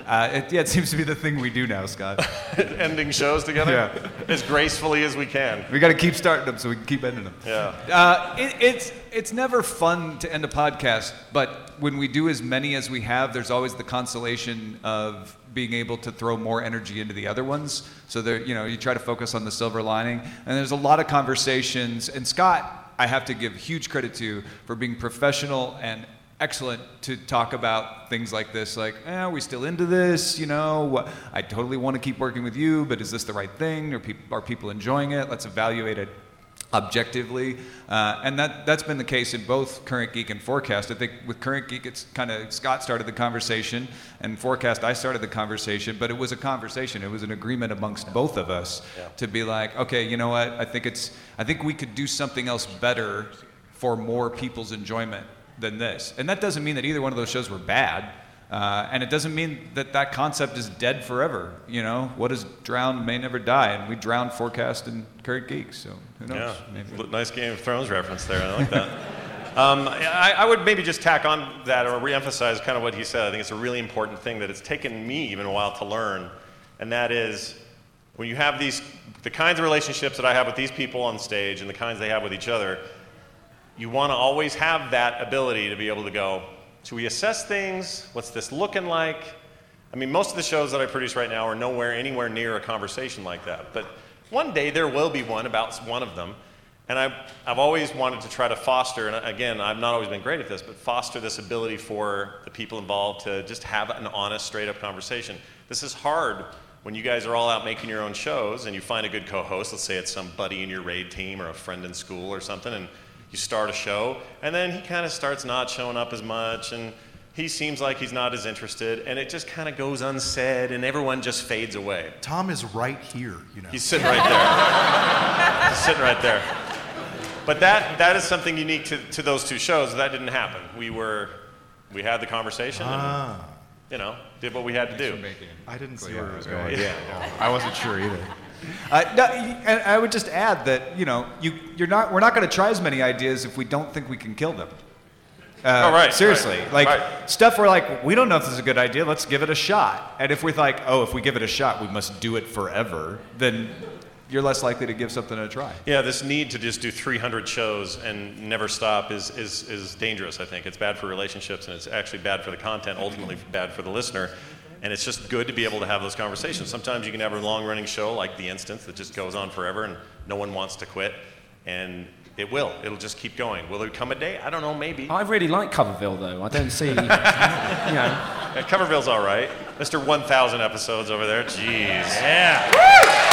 uh, it, yeah, it seems to be the thing we do now, Scott. Ending shows together? Yeah. As gracefully as we can. We got to keep starting them so we can keep ending them. Yeah. Uh, it, it's, it's never fun to end a podcast, but when we do as many as we have, there's always the consolation of being able to throw more energy into the other ones. So there, you know, you try to focus on the silver lining. And there's a lot of conversations. And Scott, I have to give huge credit to for being professional and excellent to talk about things like this. Like, eh, are we still into this? You know, I totally want to keep working with you, but is this the right thing? Are people, are people enjoying it? Let's evaluate it objectively. Uh, and that, that's been the case in both Current Geek and Forecast. I think with Current Geek, it's kind of Scott started the conversation, and Forecast, I started the conversation, but it was a conversation. It was an agreement amongst both of us yeah. to be like, okay, you know what? I think it's, I think we could do something else better for more people's enjoyment than this. And that doesn't mean that either one of those shows were bad. Uh, and it doesn't mean that that concept is dead forever. You know, what is drowned may never die, and we drowned Forecast and Current Geeks, so who knows? Yeah, maybe. Nice Game of Thrones reference there. I like that. Um, I, I would maybe just tack on that or reemphasize kind of what he said. I think it's a really important thing that it's taken me even a while to learn, and that is when you have these, the kinds of relationships that I have with these people on stage and the kinds they have with each other, you want to always have that ability to be able to go, should we assess things? What's this looking like? I mean, most of the shows that I produce right now are nowhere, anywhere near a conversation like that. But one day there will be one about one of them. And I've, I've always wanted to try to foster, and again, I've not always been great at this, but foster this ability for the people involved to just have an honest, straight-up conversation. This is hard when you guys are all out making your own shows and you find a good co-host. Let's say it's some buddy in your raid team or a friend in school or something, and you start a show, and then he kind of starts not showing up as much, and he seems like he's not as interested, and it just kind of goes unsaid, and everyone just fades away. Tom is right here, you know. He's sitting right there. He's sitting right there. But that that is something unique to, to those two shows. That didn't happen. We were, we had the conversation, ah. and, you know, did what we had to do. I didn't see where it was going. Yeah, I wasn't sure either. Uh, no, and I would just add that, you know, you, you're not, we're not going to try as many ideas if we don't think we can kill them. Uh, oh, right. Seriously. Right, like, right. Stuff we're like, we don't know if this is a good idea, let's give it a shot. And if we're like, oh, if we give it a shot, we must do it forever, then you're less likely to give something a try. Yeah, this need to just do three hundred shows and never stop is, is, is dangerous, I think. It's bad for relationships, and it's actually bad for the content, ultimately bad for the listener. And it's just good to be able to have those conversations. Sometimes you can have a long-running show like The Instance that just goes on forever and no one wants to quit. And it will. It'll just keep going. Will there come a day? I don't know, maybe. I really like Coverville, though. I don't see... you know. Yeah, Coverville's all right. Mister one thousand episodes over there. Jeez. Yeah. Woo!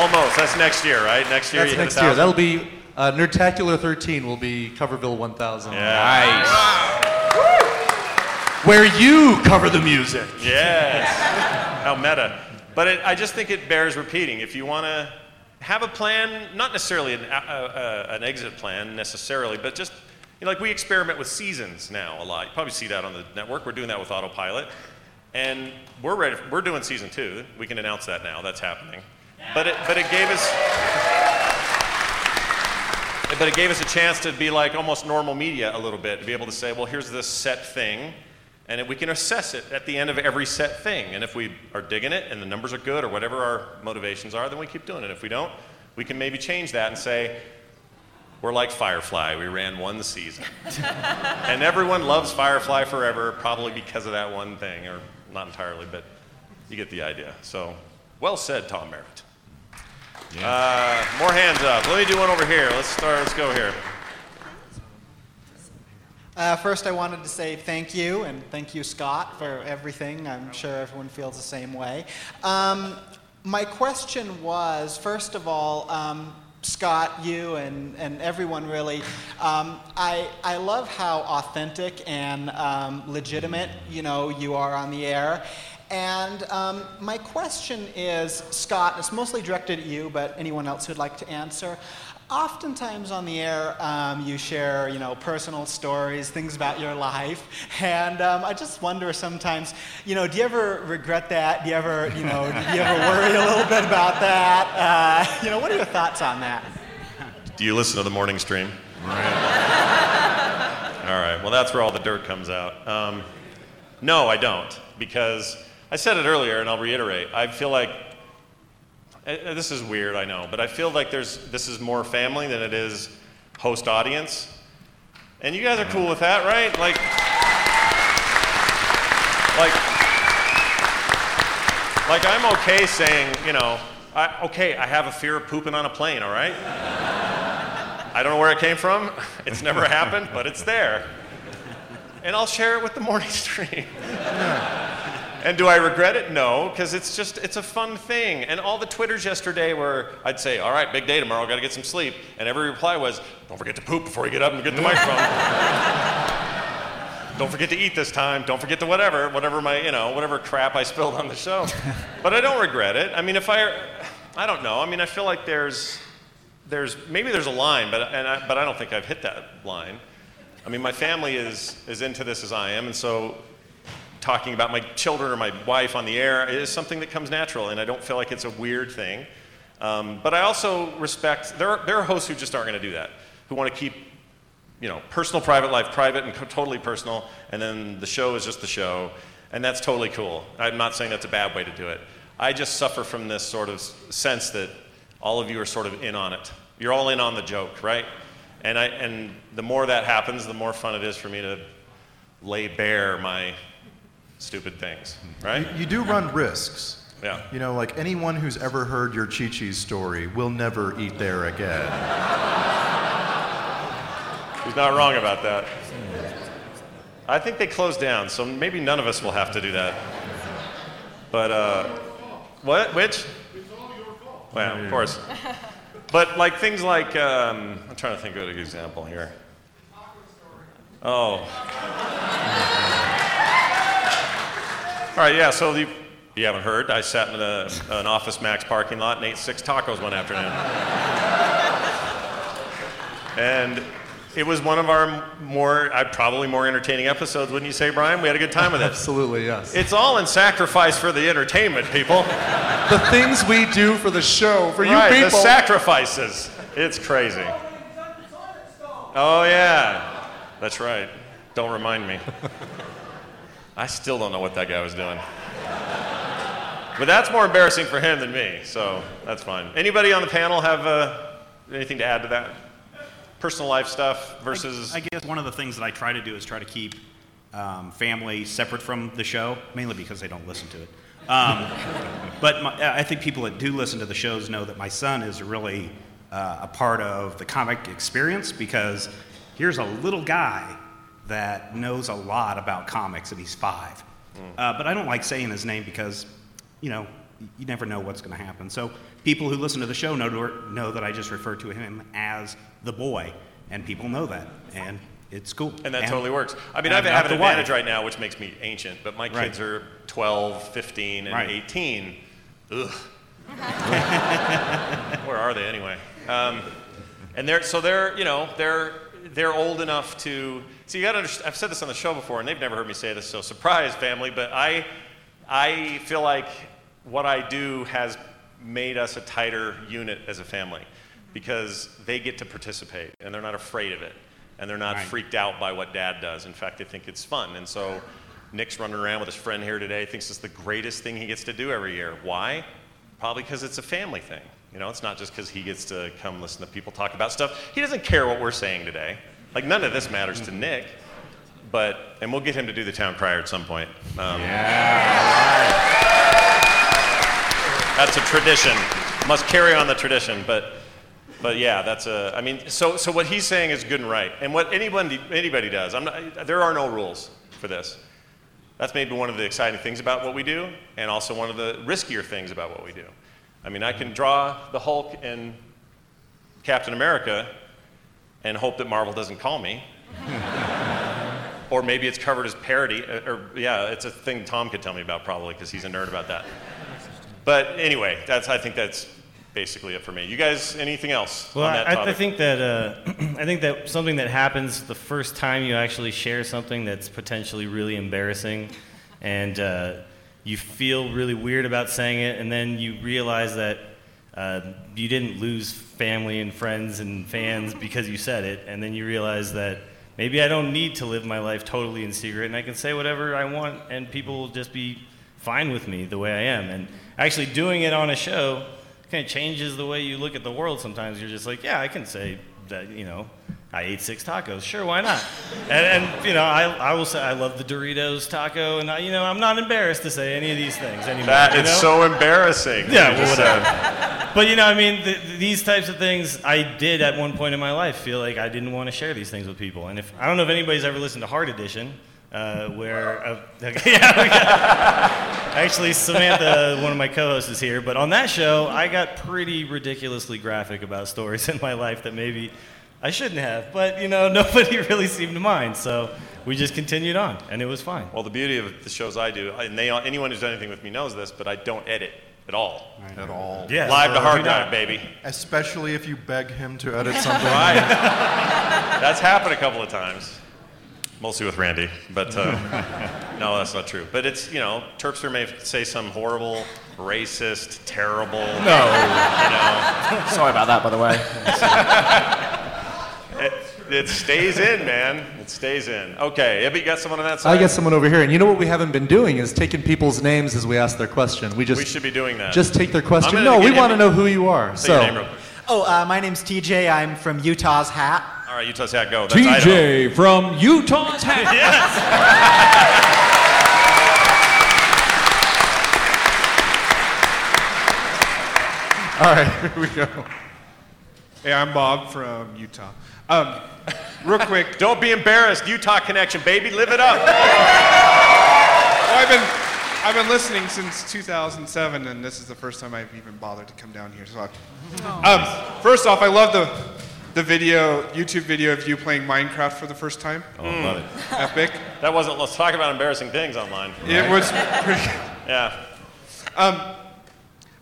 Almost. That's next year, right? Next year That's you hit next year. That'll be... Uh, Nerdtacular thirteen will be Coverville one thousand. Yeah. Nice. Wow. Where you cover the music. Yes. How meta. But it, I just think it bears repeating. If you want to have a plan, not necessarily an, uh, uh, an exit plan necessarily, but just, you know, like we experiment with seasons now a lot. You probably see that on the network. We're doing that with Autopilot. And we're ready. We're doing season two. We can announce that now. That's happening. But it, but it gave us... But it gave us a chance to be like almost normal media a little bit, to be able to say, well, here's this set thing, and we can assess it at the end of every set thing. And if we are digging it and the numbers are good or whatever our motivations are, then we keep doing it. If we don't, we can maybe change that and say, we're like Firefly. We ran one season. And everyone loves Firefly forever, probably because of that one thing, or not entirely, but you get the idea. So, well said, Tom Merritt. Yeah. Uh, more hands up. Let me do one over here. Let's start. Let's go here. Uh, first, I wanted to say thank you, and thank you, Scott, for everything. I'm sure everyone feels the same way. Um, my question was, first of all, um, Scott, you, and, and everyone really, um, I I love how authentic and um, legitimate, you know, you are on the air. And um, my question is, Scott, it's mostly directed at you, but anyone else who'd like to answer. Oftentimes on the air, um, you share, you know, personal stories, things about your life, and um, I just wonder sometimes, you know, do you ever regret that? Do you ever, you know, do you ever worry a little bit about that? Uh, you know, what are your thoughts on that? Do you listen to The Morning Stream? Right. All right. Well, that's where all the dirt comes out. Um, no, I don't, because... I said it earlier, and I'll reiterate. I feel like, uh, this is weird, I know, but I feel like there's this is more family than it is host audience. And you guys are cool with that, right? Like, like, like I'm okay saying, you know, I, okay, I have a fear of pooping on a plane, all right? I don't know where it came from. It's never happened, but it's there. And I'll share it with The Morning Stream. And do I regret it? No, because it's just, it's a fun thing. And all the Twitters yesterday were, I'd say, all right, big day tomorrow, got to get some sleep. And every reply was, don't forget to poop before you get up and get the microphone. Don't forget to eat this time. Don't forget to whatever, whatever my, you know, whatever crap I spilled on the show. But I don't regret it. I mean, if I, I don't know. I mean, I feel like there's, there's, maybe there's a line, but and I, but I don't think I've hit that line. I mean, my family is as into this as I am, and so talking about my children or my wife on the air is something that comes natural, and I don't feel like it's a weird thing. Um, but I also respect, there are, there are hosts who just aren't going to do that, who want to keep, you know, personal private life private and co- totally personal, and then the show is just the show, and that's totally cool. I'm not saying that's a bad way to do it. I just suffer from this sort of sense that all of you are sort of in on it. You're all in on the joke, right? And I and the more that happens, the more fun it is for me to lay bare my stupid things, right? You, you do run risks. Yeah. You know, like anyone who's ever heard your Chi-Chi's story will never eat there again. He's not wrong about that. I think they closed down, so maybe none of us will have to do that. But, uh, what? Which? It's all your fault. Well, of course. But, like, things like, um, I'm trying to think of an example here. Oh. All right, yeah, so the. You haven't heard, I sat in a, an Office Max parking lot and ate six tacos one afternoon. And it was one of our more, probably more entertaining episodes, wouldn't you say, Brian? We had a good time with it. Absolutely, yes. It's all in sacrifice for the entertainment, people. The things we do for the show, for right, you people. The sacrifices. It's crazy. Oh, yeah. That's right. Don't remind me. I still don't know what that guy was doing. But that's more embarrassing for him than me, so that's fine. Anybody on the panel have uh, anything to add to that? Personal life stuff versus... I, I guess one of the things that I try to do is try to keep um, family separate from the show, mainly because they don't listen to it. Um, but my, I think people that do listen to the shows know that my son is really uh, a part of the comic experience, because here's a little guy that knows a lot about comics, and he's five. Mm. Uh, but I don't like saying his name because... you know, you never know what's going to happen. So people who listen to the show know know that I just refer to him as the boy, and people know that, and it's cool. And that and, totally works. I mean, I have an advantage wife. Right now, which makes me ancient, but my kids right. are twelve, fifteen, and right. eighteen. Ugh. Where are they anyway? Um, and they're so they're you know they're they're old enough to. So you got to understand. I've said this on the show before, and they've never heard me say this. So surprise, family. But I. I feel like what I do has made us a tighter unit as a family, because they get to participate, and they're not afraid of it, and they're not right. freaked out by what Dad does. In fact, they think it's fun. And so Nick's running around with his friend here today, thinks it's the greatest thing he gets to do every year. Why? Probably because it's a family thing. You know, it's not just because he gets to come listen to people talk about stuff. He doesn't care what we're saying today. Like, none of this matters to Nick. But, and we'll get him to do the town crier at some point. Um, yeah. That's a tradition. Must carry on the tradition. But, but yeah, that's a, I mean, so so what he's saying is good and right. And what anyone, anybody does, I'm not, there are no rules for this. That's maybe one of the exciting things about what we do, and also one of the riskier things about what we do. I mean, I can draw the Hulk and Captain America and hope that Marvel doesn't call me. Or maybe it's covered as parody, or yeah, it's a thing Tom could tell me about probably, because he's a nerd about that. But anyway, that's I think that's basically it for me. You guys, anything else well, on that I, topic? I think that uh, I think that something that happens the first time you actually share something that's potentially really embarrassing, and uh, you feel really weird about saying it, and then you realize that uh, you didn't lose family and friends and fans because you said it, and then you realize that. Maybe I don't need to live my life totally in secret, and I can say whatever I want, and people will just be fine with me the way I am. And actually doing it on a show kind of changes the way you look at the world sometimes. You're just like, yeah, I can say that, you know, I ate six tacos. Sure, why not? And, and you know, I I will say I love the Doritos taco, and, I, you know, I'm not embarrassed to say any of these things anymore. That is so embarrassing. Yeah, well, whatever. But, you know, I mean, the, these types of things I did at one point in my life feel like I didn't want to share these things with people. And if I don't know if anybody's ever listened to Hard Edition, uh, where... A, okay, yeah, got, actually, Samantha, one of my co-hosts, is here. But on that show, I got pretty ridiculously graphic about stories in my life that maybe... I shouldn't have, but, you know, nobody really seemed to mind, so we just continued on, and it was fine. Well, the beauty of the shows I do, and they, anyone who's done anything with me knows this, but I don't edit at all. Right. At all. Yeah, live to hard drive, baby. Especially if you beg him to edit something. Right. That's happened a couple of times. Mostly with Randy, but uh, no, that's not true. But it's, you know, Terpster may say some horrible, racist, terrible. No. You know. Sorry about that, by the way. it, it stays in, man. It stays in. Okay, Ibbott, you got someone on that side? I got someone over here. And you know what we haven't been doing is taking people's names as we ask their question. We just we should be doing that. Just take their question. No, we want to know who you are. Say so. Your name real quick. Oh, uh, my name's T J. I'm from Utah's Hat. All right, Utah's Hat, go. That's T J Idaho. From Utah's Hat. Yes. All right, here we go. Hey, I'm Bob from Utah. Um, real quick. Don't be embarrassed. Utah connection, baby. Live it up. Well, I've been, I've been listening since two thousand seven, and this is the first time I've even bothered to come down here. So, I, um, first off, I love the. The video, YouTube video of you playing Minecraft for the first time. Oh, mm. Love it. Epic. That wasn't, let's talk about embarrassing things online. Right? It was pretty good. Yeah. Um,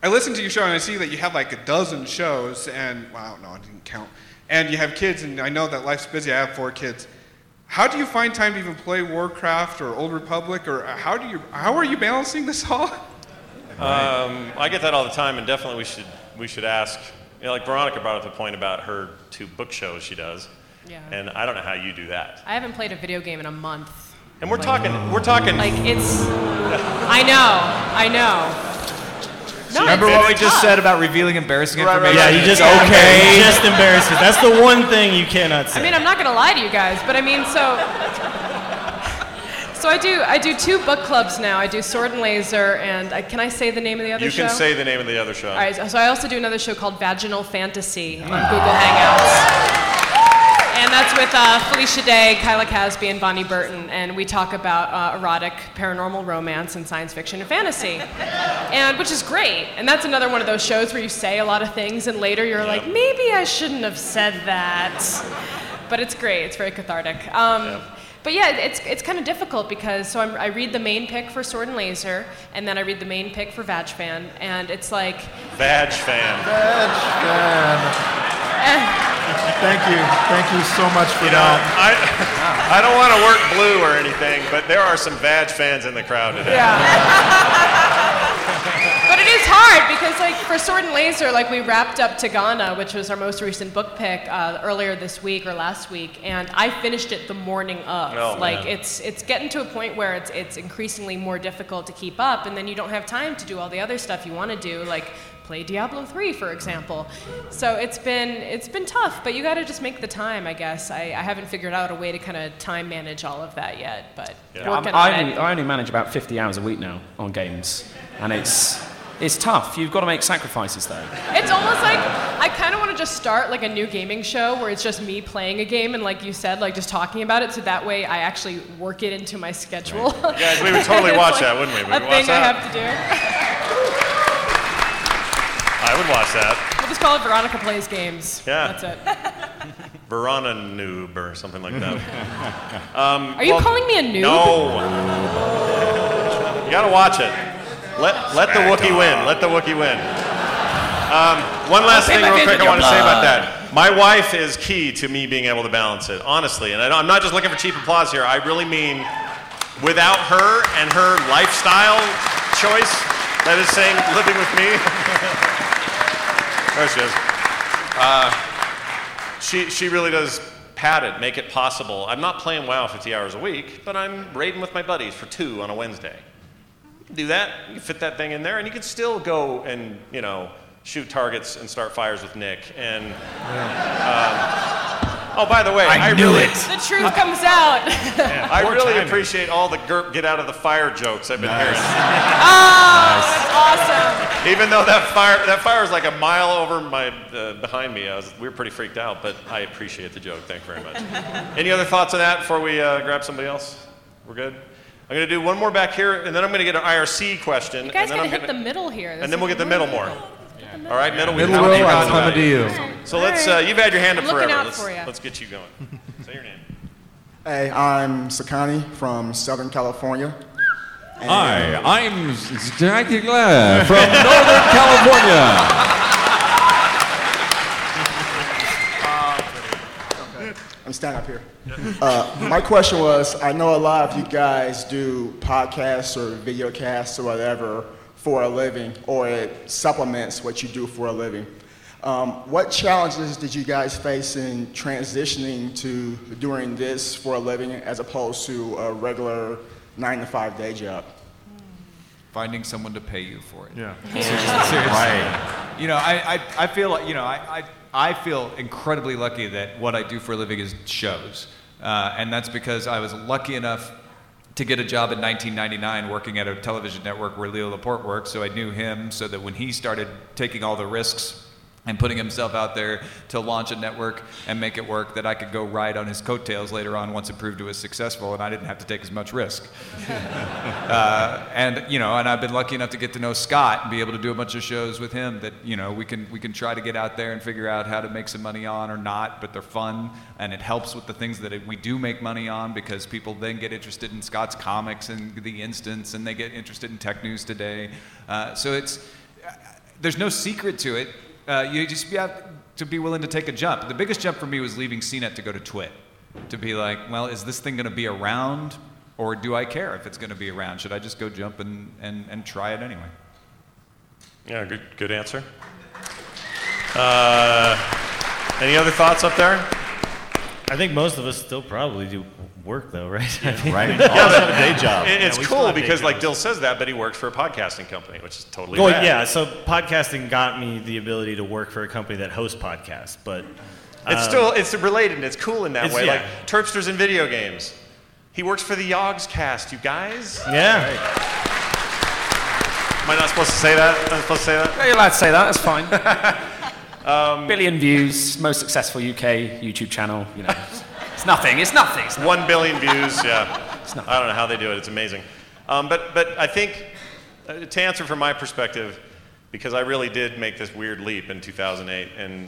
I listened to your show and I see that you have like a dozen shows and, well, I don't know, I didn't count. And you have kids and I know that life's busy, I have four kids. How do you find time to even play Warcraft or Old Republic or how do you, how are you balancing this all? Um, I get that all the time and definitely we should, we should ask. You know, like Veronica brought up the point about her two book shows she does, yeah. And I don't know how you do that. I haven't played a video game in a month. And we're like, talking, we're talking. Like it's, I know, I know. No, remember what we tough. Just said about revealing embarrassing right, information? Right, right. Yeah, you just okay, you just embarrass it. That's the one thing you cannot say. I mean, I'm not gonna lie to you guys, but I mean, so, so I do, I do two book clubs now. I do Sword and Laser, and I, can I say the name of the other show? You can show? say the name of the other show. All right, so I also do another show called Vaginal Fantasy on Google Hangouts, and that's with uh, Felicia Day, Kyla Casby, and Bonnie Burton, and we talk about uh, erotic, paranormal romance, and science fiction and fantasy, and which is great. And that's another one of those shows where you say a lot of things, and later you're yep. like, maybe I shouldn't have said that. But it's great. It's very cathartic. Um, yep. But yeah, it's it's kind of difficult because so I'm, I read the main pick for Sword and Laser, and then I read the main pick for Vag Fan, and it's like Vag Fan. Vag Fan. Thank you, thank you so much for you know, that. I I don't want to work blue or anything, but there are some Vag fans in the crowd today. Yeah. But it is hard because, like, for Sword and Laser, like, we wrapped up Tagana, which was our most recent book pick uh, earlier this week or last week, and I finished it the morning of. Oh, like, man. it's it's getting to a point where it's it's increasingly more difficult to keep up, and then you don't have time to do all the other stuff you want to do, like play Diablo three, for example. So it's been it's been tough, but you got to just make the time, I guess. I, I haven't figured out a way to kind of time manage all of that yet, but yeah. working on it. I only manage about fifty hours a week now on games, and it's. It's tough. You've got to make sacrifices, though. It's almost like I kind of want to just start like a new gaming show where it's just me playing a game and, like you said, like just talking about it. So that way, I actually work it into my schedule. Right. Guys, we would totally watch like that, wouldn't we? we a would thing watch that. I have to do. I would watch that. We'll just call it Veronica Plays Games. Yeah. That's it. Verona Noob or something like that. um, Are you well, calling me a noob? No. You gotta watch it. Let let the Wookiee win. Let the Wookiee win. Um, one last thing real quick I want to say about that. My wife is key to me being able to balance it, honestly. And I I'm not just looking for cheap applause here. I really mean without her and her lifestyle choice that is saying living with me. There she is. Uh, she, she really does pad it, make it possible. I'm not playing WoW fifty hours a week, but I'm raiding with my buddies for two on a Wednesday. Do that, you can fit that thing in there, and you can still go and, you know, shoot targets and start fires with Nick. And, yeah. um, oh, by the way, I, I knew really, it. The truth comes out. Yeah, I really timing. appreciate all the GURP get out of the fire jokes I've been nice. hearing. Oh, nice. That's awesome. Even though that fire that fire was like a mile over my, uh, behind me, I was, we were pretty freaked out, but I appreciate the joke. Thank you very much. Any other thoughts on that before we uh, grab somebody else? We're good? I'm going to do one more back here, and then I'm going to get an I R C question. You guys got to hit gonna, the middle here. This and then we'll get the middle more. Yeah. The middle. All right, middle. Middle row, I'm coming to you. So all let's, right. uh, you've had your hand up I'm forever. Out let's, for you. let's get you going. Say your name. Hey, I'm Sakani from Southern California. And Hi, I'm Nerdtacular from Northern California. uh, okay. I'm standing up here. here. Uh, my question was, I know a lot of you guys do podcasts or video casts or whatever for a living, or it supplements what you do for a living. Um, what challenges did you guys face in transitioning to doing this for a living as opposed to a regular nine to five day job? Finding someone to pay you for it. Yeah. Seriously. Seriously. Right. You know, I, I, I feel like, you know, I, I, I feel incredibly lucky that what I do for a living is shows. Uh, and that's because I was lucky enough to get a job in nineteen ninety-nine working at a television network where Leo Laporte worked, so I knew him, so that when he started taking all the risks and putting himself out there to launch a network and make it work, that I could go ride on his coattails later on once it proved it was successful, and I didn't have to take as much risk. uh, and you know, and I've been lucky enough to get to know Scott and be able to do a bunch of shows with him that, you know, we can we can try to get out there and figure out how to make some money on or not, but they're fun, and it helps with the things that we do make money on, because people then get interested in Scott's comics and The Instance, and they get interested in Tech News Today. Uh, so it's uh, there's no secret to it. Uh, you just have to be willing to take a jump. The biggest jump for me was leaving C net to go to Twit. To be like, well, is this thing going to be around, or do I care if it's going to be around? Should I just go jump and, and, and try it anyway? Yeah, good good answer. Uh, any other thoughts up there? I think most of us still probably do work, though, right? Yeah, right. All yeah, have a day job. It's yeah, cool because, like, Dill says that, but he works for a podcasting company, which is totally well, rad. Yeah, so podcasting got me the ability to work for a company that hosts podcasts, but... Um, it's still, it's related, and it's cool in that way. Yeah. Like, Terpster's in video games. He works for the Yogs cast, you guys? Yeah. Right. Am I not supposed to say that? Am I not supposed to say that? No, you're allowed to say that. That's fine. Um, billion views, most successful U K YouTube channel. You know, it's nothing. It's nothing. It's nothing. One billion views. Yeah, it's nothing. I don't know how they do it. It's amazing. Um, but but I think uh, to answer from my perspective, because I really did make this weird leap in two thousand eight and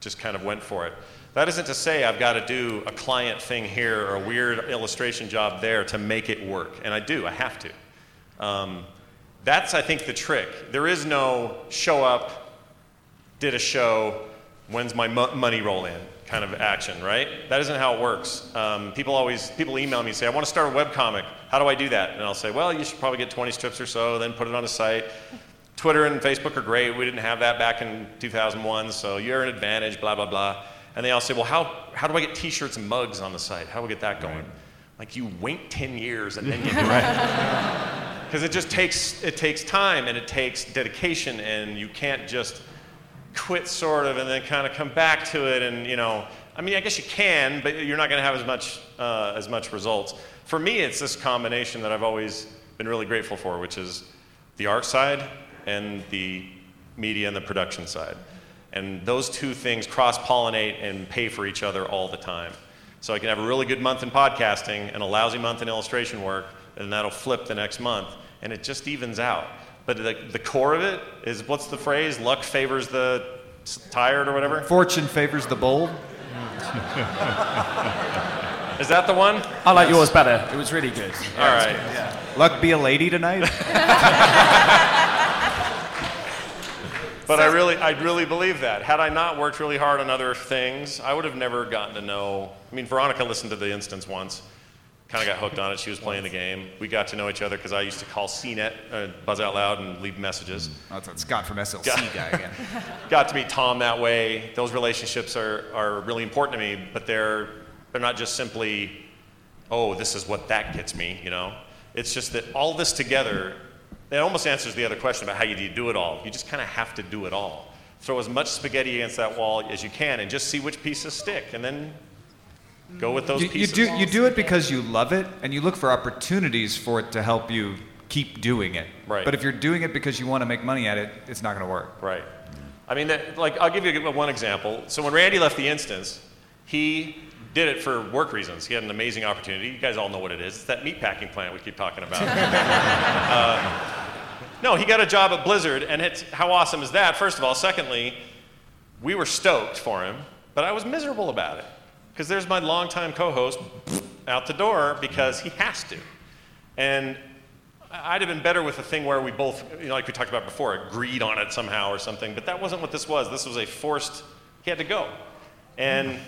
just kind of went for it. That isn't to say I've got to do a client thing here or a weird illustration job there to make it work. And I do. I have to. Um, that's I think the trick. There is no show up. Did a show, when's my mo- money roll in kind of action, right? That isn't how it works. Um, people always, people email me and say, I want to start a webcomic. How do I do that? And I'll say, well, you should probably get twenty strips or so, then put it on a site. Twitter and Facebook are great. We didn't have that back in two thousand one, so you're an advantage, blah, blah, blah. And they all say, well, how how do I get T-shirts and mugs on the site? How do we get that going? Right. Like, you wait ten years and then you do it. Right. Because it just takes, it takes time and it takes dedication, and you can't just quit sort of and then kind of come back to it, and you know, I mean, I guess you can, but you're not going to have as much uh, as much results. For me, it's this combination that I've always been really grateful for, which is the art side and the media and the production side, and those two things cross-pollinate and pay for each other all the time. So I can have a really good month in podcasting and a lousy month in illustration work, and that'll flip the next month, and it just evens out. But the, the core of it is, what's the phrase? Luck favors the tired or whatever? Fortune favors the bold. Is that the one? I like yes. yours better. It was really good. Yeah, all right. Good. Yeah. Luck be a lady tonight. But I really, I really believe that. Had I not worked really hard on other things, I would have never gotten to know. I mean, Veronica listened to The Instance once. Kind of got hooked on it. She was playing the game. We got to know each other because I used to call C net, uh, Buzz Out Loud, and leave messages. Oh, that's Scott from S L C got, guy again. Got to meet Tom that way. Those relationships are, are really important to me, but they're they're not just simply, oh, this is what that gets me, you know? It's just that all this together, it almost answers the other question about how you do it all. You just kind of have to do it all. Throw as much spaghetti against that wall as you can and just see which pieces stick, and then go with those you, pieces. You do, you do it because you love it, and you look for opportunities for it to help you keep doing it. Right. But if you're doing it because you want to make money at it, it's not going to work. Right. I mean, that, like, I'll give you one example. So when Randy left The Instance, he did it for work reasons. He had an amazing opportunity. You guys all know what it is. It's that meatpacking plant we keep talking about. uh, no, he got a job at Blizzard, and it's, how awesome is that? First of all. Secondly, we were stoked for him, but I was miserable about it. Because there's my longtime co-host out the door because he has to. And I'd have been better with a thing where we both, you know, like we talked about before, agreed on it somehow or something, but that wasn't what this was. This was a forced, he had to go. And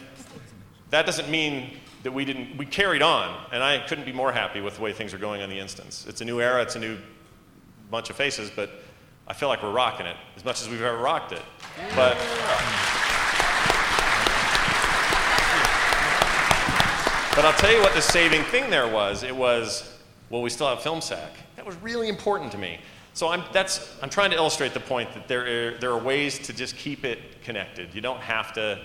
that doesn't mean that we didn't, we carried on, and I couldn't be more happy with the way things are going on The Instance. It's a new era, it's a new bunch of faces, but I feel like we're rocking it as much as we've ever rocked it. Yeah. But But I'll tell you what the saving thing there was. It was, well, we still have Film Sack. That was really important to me. So I'm that's I'm trying to illustrate the point that there are, there are ways to just keep it connected. You don't have to.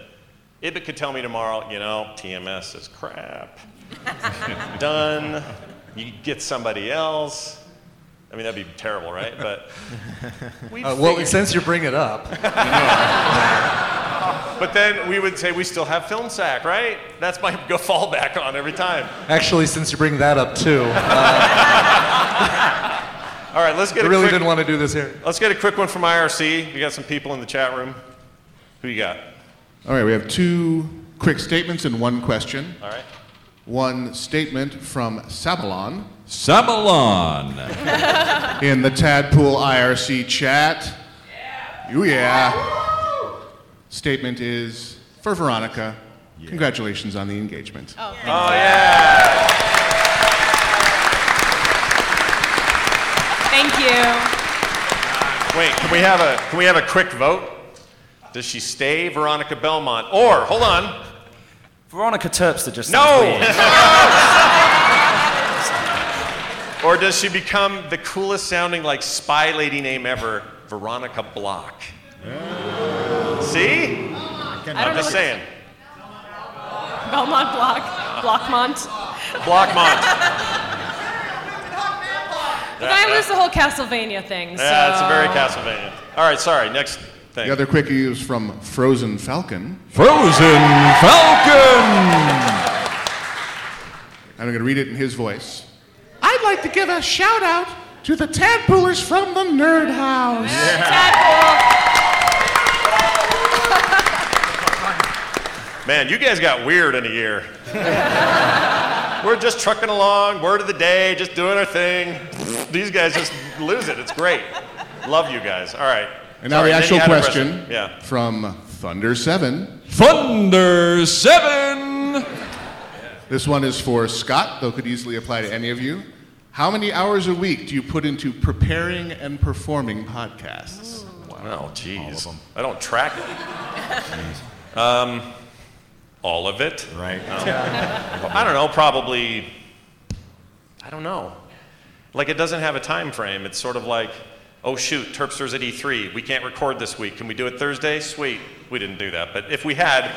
Ibbott could tell me tomorrow, you know, T M S is crap. Done. You get somebody else. I mean, that'd be terrible, right? But uh, well, since you bring it up. But then we would say we still have Film Sack, right? That's my go fallback on every time. Actually, since you bring that up too. Uh, All right, let's get. I really quick, didn't want to do this here. Let's get a quick one from I R C. We got some people in the chat room. Who you got? All right, we have two quick statements and one question. All right. One statement from Sabalon. Sabalon. In the Tadpool I R C chat. Yeah. Ooh, yeah. Woo! Statement is for Veronica. Yeah. Congratulations on the engagement. Oh, thank oh you. yeah. Thank you. Wait, can we have a can we have a quick vote? Does she stay Veronica Belmont? Or, hold on. Veronica Terpster just No! Weird. Or does she become the coolest sounding like spy lady name ever, Veronica Block? Oh. See? I I'm just saying. Belmont Block. Blockmont. Blockmont. But I lose the whole Castlevania thing, yeah, so... Yeah, it's very Castlevania. All right, sorry, next... Thing. The other quickie is from Frozen Falcon. Frozen Falcon! I'm going to read it in his voice. I'd like to give a shout out to the Tadpoolers from the Nerd House. Yeah. Tadpool! Man, you guys got weird in a year. We're just trucking along, word of the day, just doing our thing. These guys just lose it. It's great. Love you guys. All right. And now the actual question yeah. from Thunder seven. Thunder seven! This one is for Scott, though could easily apply to any of you. How many hours a week do you put into preparing and performing podcasts? Ooh. Wow, jeez. I don't track it. um, all of it? Right. Um, I don't know, probably, I don't know. Like, it doesn't have a time frame. It's sort of like... Oh shoot, Terpster's at E three, we can't record this week, can we do it Thursday? Sweet. We didn't do that, but if we had,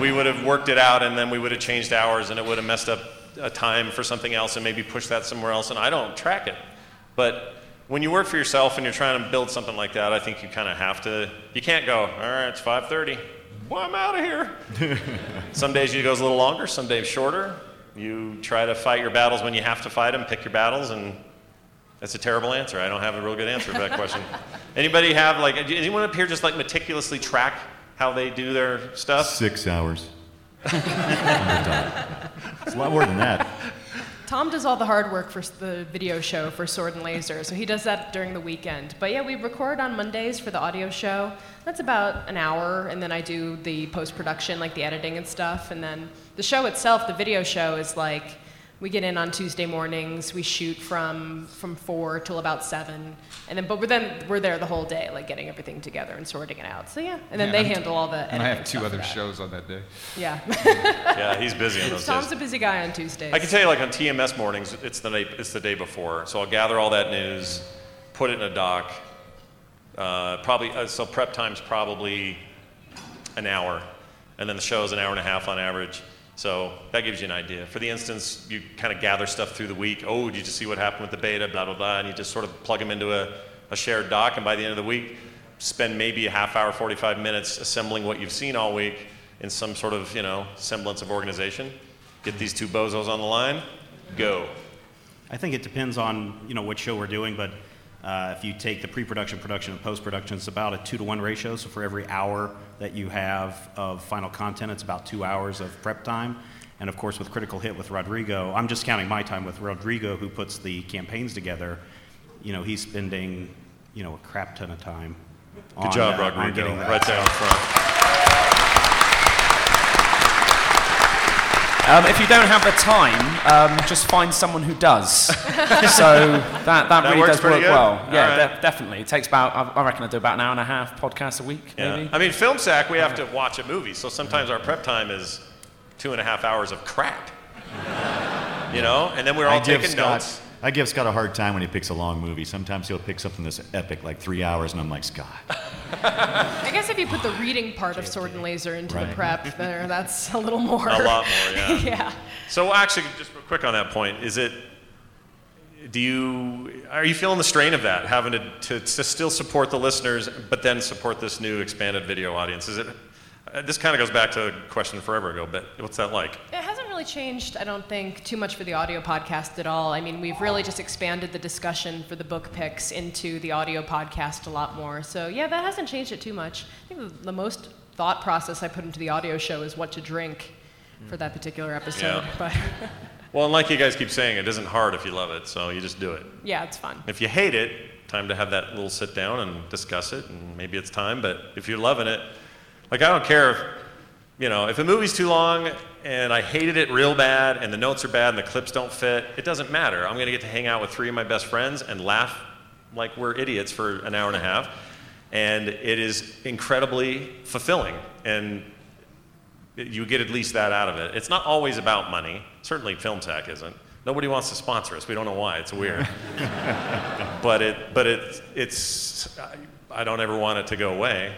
we would have worked it out and then we would have changed hours and it would have messed up a time for something else and maybe pushed that somewhere else, and I don't track it. But when you work for yourself and you're trying to build something like that, I think you kind of have to, you can't go, all right, it's five thirty, well, I'm out of here. Some days it goes a little longer, some days shorter. You try to fight your battles when you have to fight them, pick your battles, and that's a terrible answer. I don't have a real good answer for that question. Anybody have, like, anyone up here just, like, meticulously track how they do their stuff? Six hours. It's a lot more than that. Tom does all the hard work for the video show for Sword and Laser, so he does that during the weekend. But, yeah, we record on Mondays for the audio show. That's about an hour, and then I do the post-production, like the editing and stuff. And then the show itself, the video show, is, like, we get in on Tuesday mornings. We shoot from from four till about seven, and then but we're then we're there the whole day, like getting everything together and sorting it out. So yeah, and then yeah, they I'm handle t- all the. And I have two other shows on that day. Yeah. Yeah, he's busy on those Tom's days. Tom's a busy guy on Tuesdays. I can tell you, like on T M S mornings, it's the day, it's the day before. So I'll gather all that news, put it in a doc. Uh, probably uh, so prep time's probably an hour, and then the show's an hour and a half on average. So that gives you an idea. For The Instance, you kind of gather stuff through the week. Oh, did you just see what happened with the beta, blah, blah, blah, and you just sort of plug them into a, a shared doc, and by the end of the week, spend maybe a half hour, forty-five minutes assembling what you've seen all week in some sort of, you know, semblance of organization. Get these two bozos on the line, go. I think it depends on, you know, what show we're doing, but uh, if you take the pre-production, production, and post-production, it's about a two to one ratio, so for every hour that you have of final content, it's about two hours of prep time. And of course, with Critical Hit with Rodrigo, I'm just counting my time with Rodrigo, who puts the campaigns together. You know, he's spending, you know, a crap ton of time. Good on, job, uh, Rodrigo. On getting that. Right there on front. Um, if you don't have the time, um, just find someone who does. So that, that, that really does work good. well. Yeah, right. de- definitely. It takes about, I reckon I do about an hour and a half podcast a week, yeah. maybe. I mean, Film Sack, we have to watch a movie, so sometimes our prep time is two and a half hours of crap. You know? And then we're all I taking Scott, notes. I give Scott a hard time when he picks a long movie. Sometimes he'll pick something that's epic, like three hours, and I'm like, Scott. I guess if you put the reading part of Sword and Laser into right. the prep, there, that's a little more. A lot more, yeah. yeah. So actually, just real quick on that point, is it, do you, are you feeling the strain of that, having to, to, to still support the listeners, but then support this new expanded video audience? Is it, this kind of goes back to a question forever ago, but what's that like? It hasn't really changed, I don't think, too much for the audio podcast at all. I mean, we've really just expanded the discussion for the book picks into the audio podcast a lot more. So, yeah, that hasn't changed it too much. I think the most thought process I put into the audio show is what to drink for that particular episode. Yeah. But well, and like you guys keep saying, it isn't hard if you love it, so you just do it. Yeah, it's fun. If you hate it, time to have that little sit down and discuss it, and maybe it's time, but if you're loving it, like, I don't care if, you know, if a movie's too long and I hated it real bad and the notes are bad and the clips don't fit, it doesn't matter. I'm going to get to hang out with three of my best friends and laugh like we're idiots for an hour and a half. And it is incredibly fulfilling. And you get at least that out of it. It's not always about money. Certainly Film Sack isn't. Nobody wants to sponsor us. We don't know why. It's weird. But it, but it, it's, I don't ever want it to go away,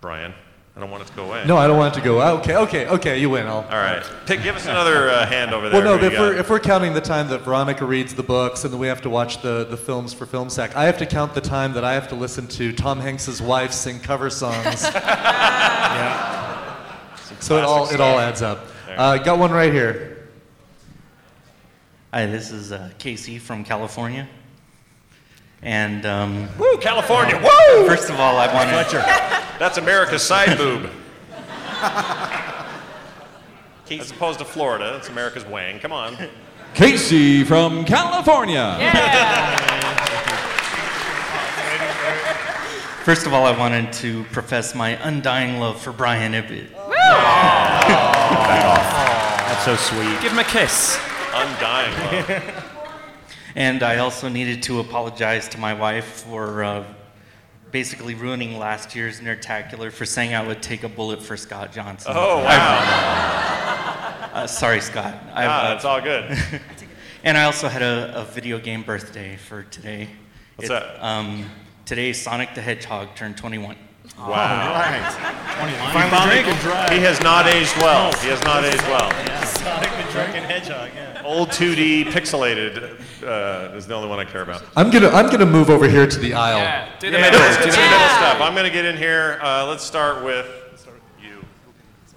Brian. I don't want it to go away. No, I don't want it to go away. Okay, okay, okay, you win. I'll, All right. Pick, give us another uh, hand over there. Well, no, if we're, if we're counting the time that Veronica reads the books and then we have to watch the, the films for Film Sack, I have to count the time that I have to listen to Tom Hanks' wife sing cover songs. yeah. So it all, it all adds up. Uh, got one right here. Hi, this is uh, Casey from California. And um, woo, California! Uh, woo! First of all, I want to. That's America's side boob. As opposed to Florida, that's America's wang. Come on, Casey from California. Yeah. First of all, I wanted to profess my undying love for Brian Ibbott. Woo! That's so sweet. Give him a kiss. Undying love. And I also needed to apologize to my wife for uh, basically ruining last year's Nerdtacular for saying I would take a bullet for Scott Johnson. Oh, wow. uh, sorry, Scott. I, ah, that's uh, all good. And I also had a, a video game birthday for today. What's it, that? Um, today, Sonic the Hedgehog turned twenty-one. Wow. Right. twenty-one. Finally, drink and drive. He has not aged well. He has not aged well. Yeah. Sonic the Drunken Hedgehog, yeah. Old two D pixelated uh, is the only one I care about. I'm gonna I'm gonna move over here to the aisle. Yeah, do the yeah. middle, do the yeah. middle stuff. I'm gonna get in here. Uh, let's start with let's start with you.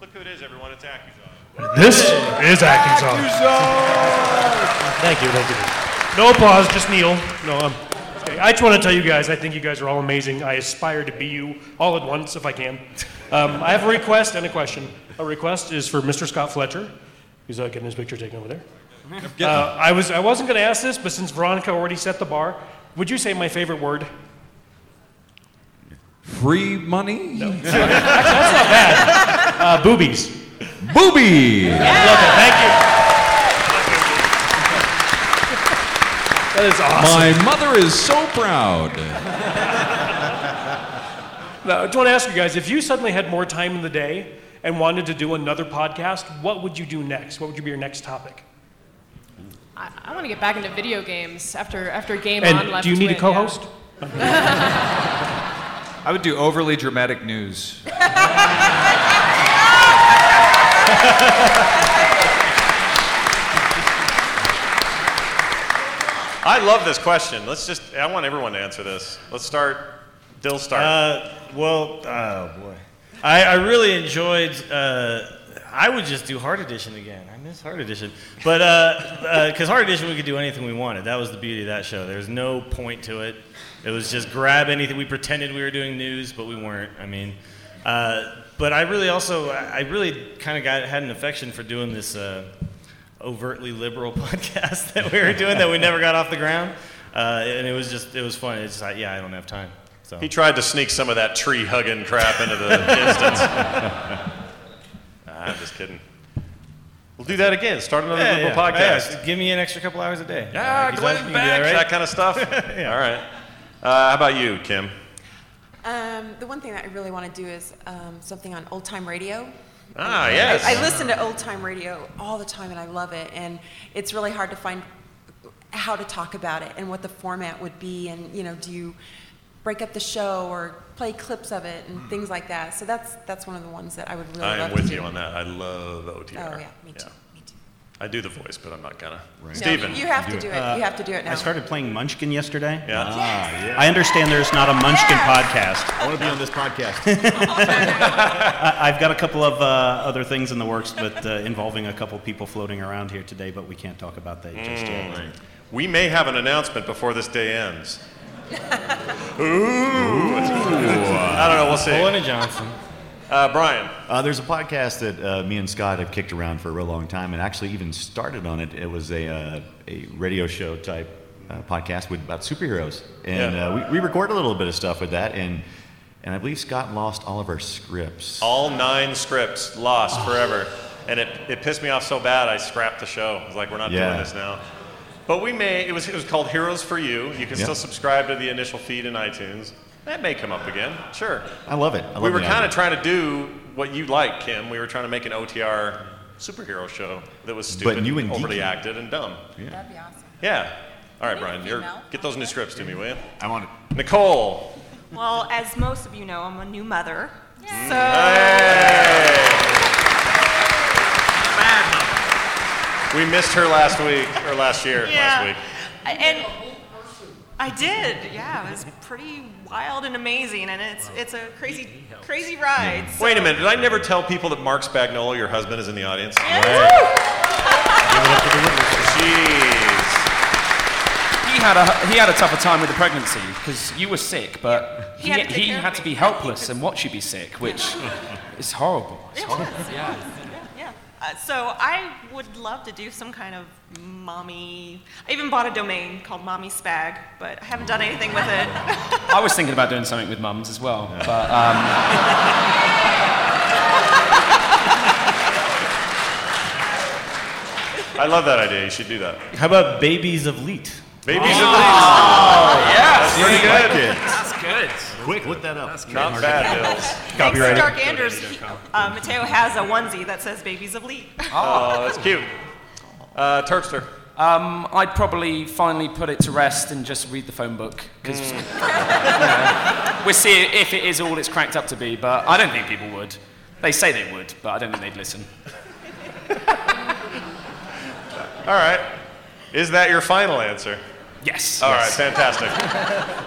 Look who it is, everyone. It's Accuzone. This is Accuzone. Accuzone. Thank you, thank you. No applause, just kneel. No, um, okay. I just want to tell you guys, I think you guys are all amazing. I aspire to be you all at once if I can. Um, I have a request and a question. A request is for Mister Scott Fletcher. He's uh, getting his picture taken over there. Uh, I was I wasn't going to ask this, but since Veronica already set the bar, would you say my favorite word? Free money? No. Actually, that's not bad. Uh, boobies. Boobies. Yeah. I love it. Thank you. That is awesome. My mother is so proud. Now, I just want to ask you guys, if you suddenly had more time in the day and wanted to do another podcast, what would you do next? What would you be your next topic? I, I want to get back into video games after after Game and On left. And do you need it, a co-host? Yeah. I would do overly dramatic news. I love this question. Let's just, I want everyone to answer this. Let's start, Dill start. Uh, well, oh boy. I, I really enjoyed, uh, I would just do Hard Edition again. I miss Hard Edition. But, uh, because uh, Hard Edition, we could do anything we wanted. That was the beauty of that show. There was no point to it. It was just grab anything. We pretended we were doing news, but we weren't. I mean, uh, but I really also, I really kind of got had an affection for doing this uh, overtly liberal podcast that we were doing that we never got off the ground. Uh, and it was just, it was fun. It's just like, yeah, I don't have time. So. He tried to sneak some of that tree-hugging crap into the Instance. I'm just kidding. We'll do that again. Start another yeah, Google yeah. podcast. Yeah, give me an extra couple hours a day. Yeah, uh, Glenn back, that, right? that kind of stuff. yeah. All right. Uh, how about you, Kim? Um, the one thing that I really want to do is um, something on old-time radio. Ah, I, yes. I, I listen to old-time radio all the time, and I love it. And it's really hard to find how to talk about it and what the format would be. And, you know, do you break up the show or play clips of it and mm. things like that? So that's that's one of the ones that I would really I love to do. I am with you on that. I love O T R. Oh, yeah. Me too. Yeah. Me too. I do the voice, but I'm not going right. to. Steven. No, you have to do it. Uh, you have to do it now. I started playing Munchkin yesterday. Yeah. Ah, yes. yeah. I understand there's not a Munchkin yeah. podcast. I want to be on this podcast. I've got a couple of uh, other things in the works, but uh, involving a couple people floating around here today, but we can't talk about that mm. just yet. Right. We may have an announcement before this day ends. Ooh. Ooh. I don't know. We'll see. Paulina Johnson. Uh, Brian. Uh, there's a podcast that uh, me and Scott have kicked around for a real long time, and actually even started on it. It was a uh, a radio show type uh, podcast with about superheroes, and yeah. uh, we, we recorded a little bit of stuff with that, and and I believe Scott lost all of our scripts. All nine scripts lost oh. forever, and it it pissed me off so bad I scrapped the show. I was like, we're not yeah. doing this now. But we may, it was it was called Heroes for You. You can yep. still subscribe to the initial feed in iTunes. That may come up again, sure. I love it. I love we were kind of trying to do what you like, Kim. We were trying to make an O T R superhero show that was stupid, new and overly geeky. Acted, and dumb. Yeah. That'd be awesome. Yeah. All right, Brian, you're, get those new scripts to me, will you? I want it. Nicole. Well, as most of you know, I'm a new mother. Yay. So. Hey. Bad mother. We missed her last week, or last year, yeah. last week. And I did, yeah. It was pretty wild and amazing, and it's it's a crazy, crazy ride. So. Wait a minute, did I never tell people that Mark Spagnuolo, your husband, is in the audience? Yeah. Jeez. He had a he had a tougher time with the pregnancy, because you were sick, but he, he, had, to he had to be helpless and watch you be sick, which is horrible. It's it horrible. Was, yeah. It was. Uh, so I would love to do some kind of mommy. I even bought a domain called Mommy Spag, but I haven't done anything with it. I was thinking about doing something with mums as well, yeah. but um... I love that idea. You should do that. How about Babies of Leet? Babies oh. of Leet. Oh, oh yes, pretty good. That's good. Quick, look that up. That's not bad, Dills. Copyright. Dark Anders, he, uh, Mateo has a onesie that says Babies of Leap. Oh, that's cute. Uh, Terpster. Um, I'd probably finally put it to rest and just read the phone book. Because mm. you know, we'll see if it is all it's cracked up to be, but I don't think people would. They say they would, but I don't think they'd listen. All right. Is that your final answer? Yes. All yes. right, fantastic.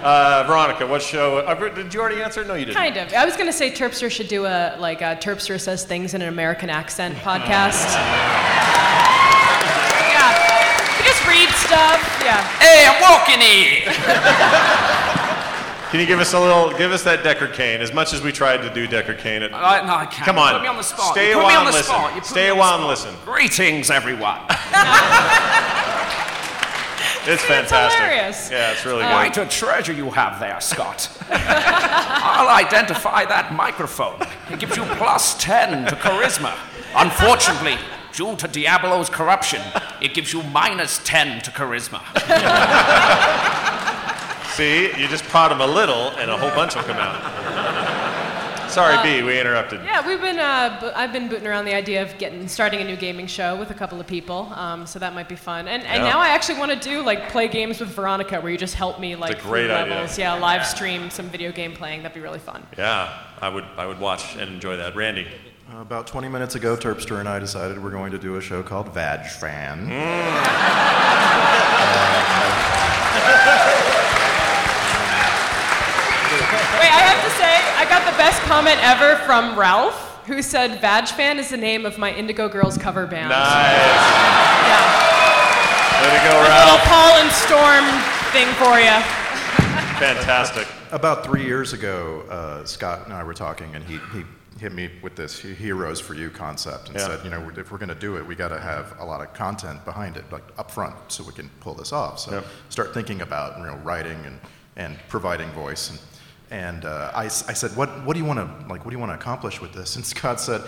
uh, Veronica, what show? Uh, did you already answer? No, you didn't. Kind of. I was going to say Terpster should do a, like, a Terpster Says Things in an American Accent podcast. yeah. You just read stuff. Yeah. Hey, I'm walking here. Can you give us a little, give us that Decker Kane, as much as we tried to do Decker Kane. At, I, no, I can't. Come on. You put me on the spot. Stay you put a while and listen. Stay a while and listen. Greetings, everyone. It's fantastic. It's hilarious. Yeah, it's really uh, good. Quite a treasure you have there, Scott. I'll identify that microphone. It gives you plus ten to charisma. Unfortunately, due to Diablo's corruption, it gives you minus ten to charisma. See, you just prod them a little, and a whole bunch will come out. Sorry, uh, B, we interrupted. Yeah, we've been. Uh, bo- I've been booting around the idea of getting starting a new gaming show with a couple of people, um, so that might be fun. And, and yeah. now I actually want to do like play games with Veronica, where you just help me like through levels. Idea. Yeah, live stream some video game playing. That'd be really fun. Yeah, I would. I would watch and enjoy that. Randy. Uh, about twenty minutes ago, Terpster and I decided we're going to do a show called Vag Fan. Mm. uh, Wait, I have to say, I got the best comment ever from Ralph, who said, Vag Fan is the name of my Indigo Girls cover band. Nice. Yeah. Way to go, Ralph. A little Paul and Storm thing for you. Fantastic. About three years ago, uh, Scott and I were talking, and he, he hit me with this Heroes for You concept and yeah. said, you know, if we're going to do it, we got to have a lot of content behind it, like up front, so we can pull this off. So yeah. start thinking about, you know, writing and, and providing voice. And And uh, I, I said, what, what do you want to like? What do you want to accomplish with this? And Scott said,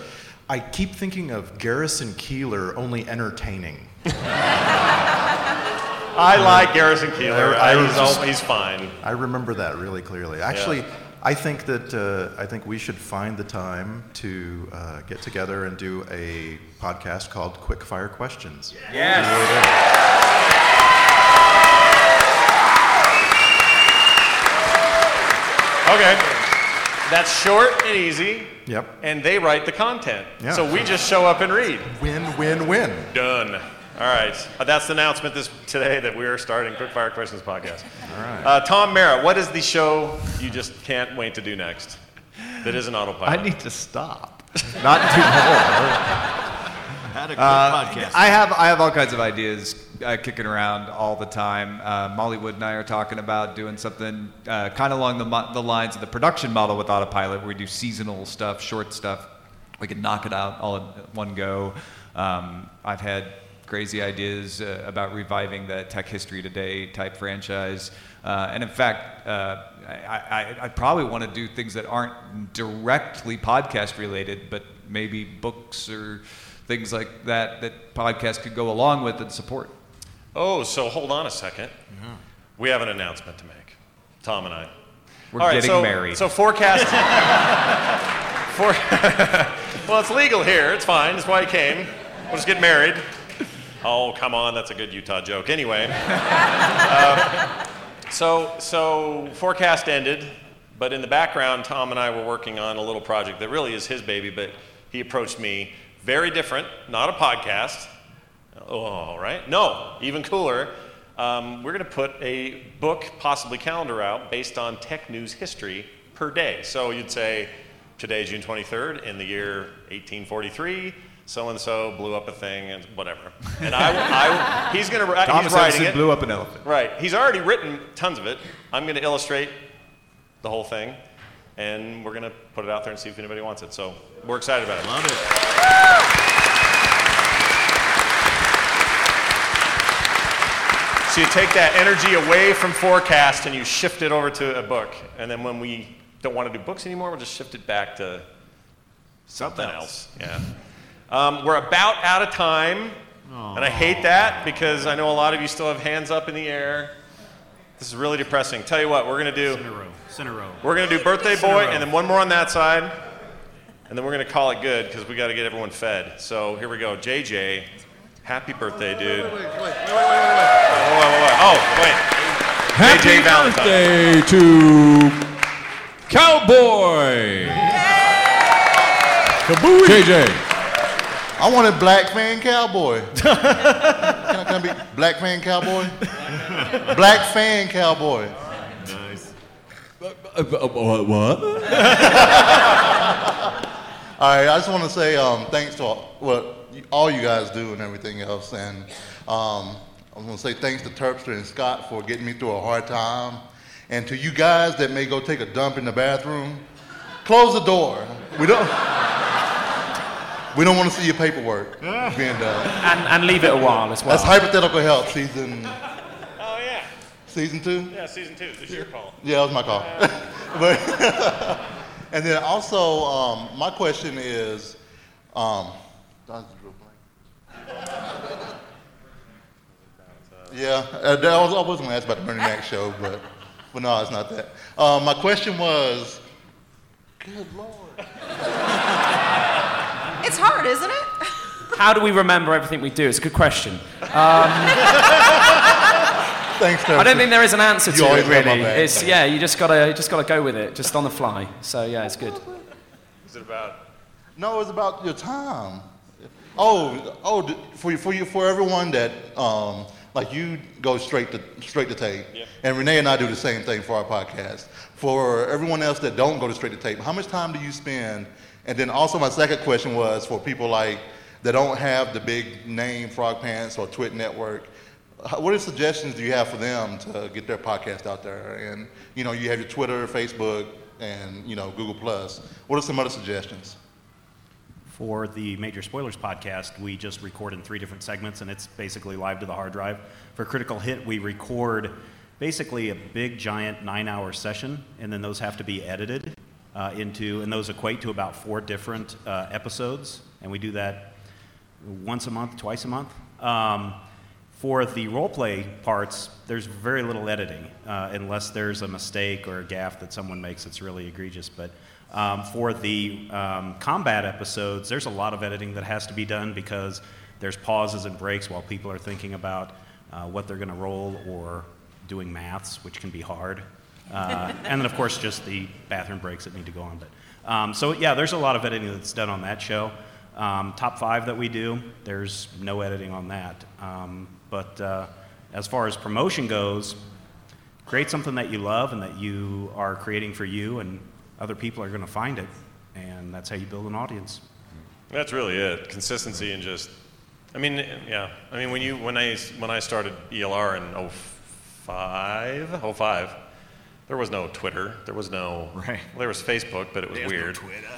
I keep thinking of Garrison Keillor only entertaining. I um, like Garrison Keillor. I, I he's, just, all, he's fine. I remember that really clearly. Actually, yeah. I think that uh, I think we should find the time to uh, get together and do a podcast called Quick Fire Questions. Yes. yes. Okay. That's short and easy. Yep. And they write the content. Yeah. So we just show up and read. Win, win, win. Done. All right. Uh, that's the announcement this today that we are starting Quick Fire Questions podcast. All right. Uh, Tom Merritt, what is the show you just can't wait to do next? That is an autopilot. I need to stop. Not too long. Had a good uh, podcast. I have I have all kinds of ideas uh, kicking around all the time. Uh, Molly Wood and I are talking about doing something uh, kind of along the mo- the lines of the production model with autopilot, where we do seasonal stuff, short stuff. We can knock it out all in one go. Um, I've had crazy ideas uh, about reviving the Tech History Today type franchise. Uh, and in fact, uh, I, I, I probably want to do things that aren't directly podcast related, but maybe books or things like that that podcasts could go along with and support. Oh, so hold on a second. Yeah. We have an announcement to make, Tom and I. We're All getting right, so, married. So forecast. for, well, it's legal here. It's fine. That's why I came. We'll just get married. Oh, come on, that's a good Utah joke. Anyway, uh, so so forecast ended, but in the background, Tom and I were working on a little project that really is his baby, but he approached me, very different, not a podcast, oh, right? No, even cooler. Um, we're gonna put a book, possibly calendar out, based on tech news history per day. So you'd say, today, June twenty-third, in the year eighteen forty-three, so-and-so blew up a thing and whatever. And I, I he's going to, he's writing it. blew up an elephant. Right. He's already written tons of it. I'm going to illustrate the whole thing, and we're going to put it out there and see if anybody wants it. So we're excited about it. Love it. So you take that energy away from forecast, and you shift it over to a book. And then when we don't want to do books anymore, we'll just shift it back to something else. Yeah. Um, we're about out of time, Aww. And I hate that because I know a lot of you still have hands up in the air. This is really depressing. Tell you what, we're going to do... Cinero. Cinero. We're going to do Birthday Boy, and then one more on that side, and then we're going to call it good because we got to get everyone fed. So here we go. J J, happy birthday, dude. Wait, wait, wait, wait, wait, wait, wait. Oh, wait, wait, wait. Oh, wait. Happy J J Valentine. To Cowboy. Kabooey. J J. I want a black man cowboy. Can I, can I be black man cowboy? Black fan cowboy. Nice. What? All right, I just want to say um, thanks to all, well, all you guys do and everything else. And um, I want to say thanks to Terpster and Scott for getting me through a hard time. And to you guys that may go take a dump in the bathroom, close the door. We don't... We don't want to see your paperwork being done. And, and leave it a while as well. That's Hypothetical Help, season... Oh, yeah. Season two? Yeah, season two. It was your call. Yeah, that was my call. Uh, but, and then also, um, my question is... Um, yeah, I was, I was going to ask about the Bernie Mac show, but, but no, it's not that. Um, my question was... Good Lord. It's hard, isn't it? How do we remember everything we do? It's a good question. Um, Thanks, Terpster. I don't think there is an answer to it, really. It's, yeah, you just gotta, you just gotta go with it, just on the fly. So yeah, it's good. Is it about? No, it's about your time. Oh, oh, for for you, for everyone that um, like you go straight to straight to tape, yeah. And Renee and I do the same thing for our podcast. For everyone else that don't go to straight to tape, how much time do you spend? And then also my second question was for people like that don't have the big name Frog Pants or Twit Network, what are suggestions do you have for them to get their podcast out there? And you know, you have your Twitter, Facebook, and you know, Google Plus. What are some other suggestions? For the Major Spoilers podcast, we just record in three different segments, and it's basically live to the hard drive. For Critical Hit, we record basically a big giant nine-hour session, and then those have to be edited. Uh, into, and those equate to about four different uh, episodes and we do that once a month, twice a month. Um, for the role-play parts, there's very little editing, uh, unless there's a mistake or a gaffe that someone makes that's really egregious. But um, for the um, combat episodes, there's a lot of editing that has to be done because there's pauses and breaks while people are thinking about uh, what they're going to roll or doing maths, which can be hard. Uh, and then, of course, just the bathroom breaks that need to go on. But um, so, yeah, there's a lot of editing that's done on that show. Um, top five that we do, there's no editing on that. Um, but uh, as far as promotion goes, create something that you love and that you are creating for you, and other people are going to find it. And that's how you build an audience. That's really it. Consistency and just, I mean, yeah. I mean, when you when I, when I started E L R in oh five there was no Twitter. There was no, right. Well, there was Facebook, but it was There's weird. No Twitter.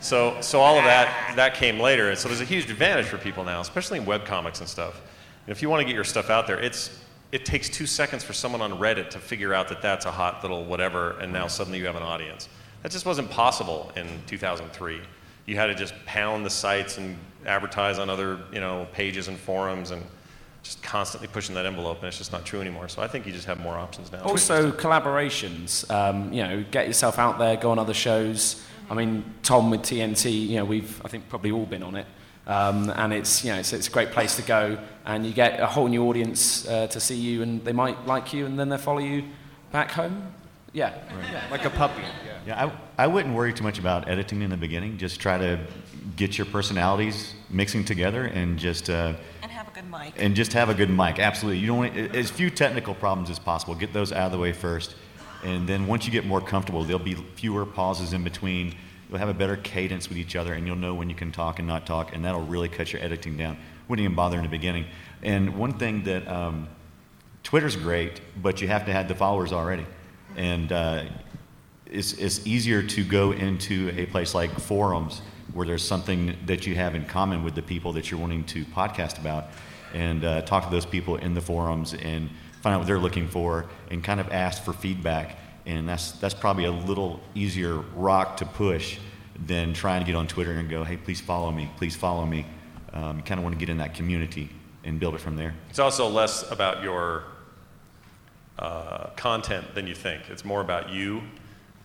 So, so all of that that came later. So there's a huge advantage for people now, especially in web comics and stuff. And if you want to get your stuff out there, it's it takes two seconds for someone on Reddit to figure out that that's a hot little whatever, and now suddenly you have an audience. That just wasn't possible in two thousand three. You had to just pound the sites and advertise on other, you know, pages and forums and just constantly pushing that envelope, and it's just not true anymore. So I think you just have more options now. Also, collaborations. Um, you know, get yourself out there, go on other shows. I mean, Tom with T N T, you know, we've, I think, probably all been on it. Um, and it's, you know, it's, it's a great place to go. And you get a whole new audience uh, to see you, and they might like you, and then they'll follow you back home. Yeah. Right. Yeah. Like a puppy. Yeah, yeah I, I wouldn't worry too much about editing in the beginning. Just try to get your personalities mixing together and just... Uh, and have a good mic. And just have a good mic, absolutely. You don't want, as few technical problems as possible. Get those out of the way first. And then once you get more comfortable, there'll be fewer pauses in between. You'll have a better cadence with each other, and you'll know when you can talk and not talk, and that'll really cut your editing down. Wouldn't even bother in the beginning. And one thing that um, Twitter's great, but you have to have the followers already. And uh, it's, it's easier to go into a place like forums where there's something that you have in common with the people that you're wanting to podcast about, and uh, talk to those people in the forums and find out what they're looking for, and kind of ask for feedback. And that's that's probably a little easier rock to push than trying to get on Twitter and go, hey, please follow me, please follow me. Um, you kind of want to get in that community and build it from there. It's also less about your uh, content than you think. It's more about you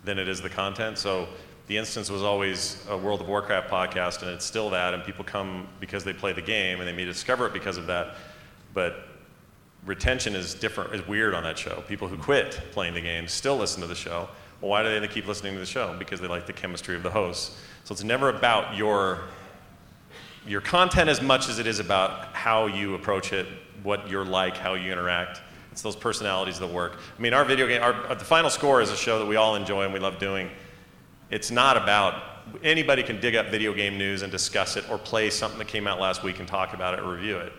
than it is the content. So The Instance was always a World of Warcraft podcast, and it's still that, and people come because they play the game, and they may discover it because of that. But retention is different, is weird on that show. People who quit playing the game still listen to the show. Well, why do they keep listening to the show? Because they like the chemistry of the hosts. So it's never about your your content as much as it is about how you approach it, what you're like, how you interact. It's those personalities that work. I mean, our video game, our, The Final Score is a show that we all enjoy and we love doing. It's not about, anybody can dig up video game news and discuss it or play something that came out last week and talk about it or review it.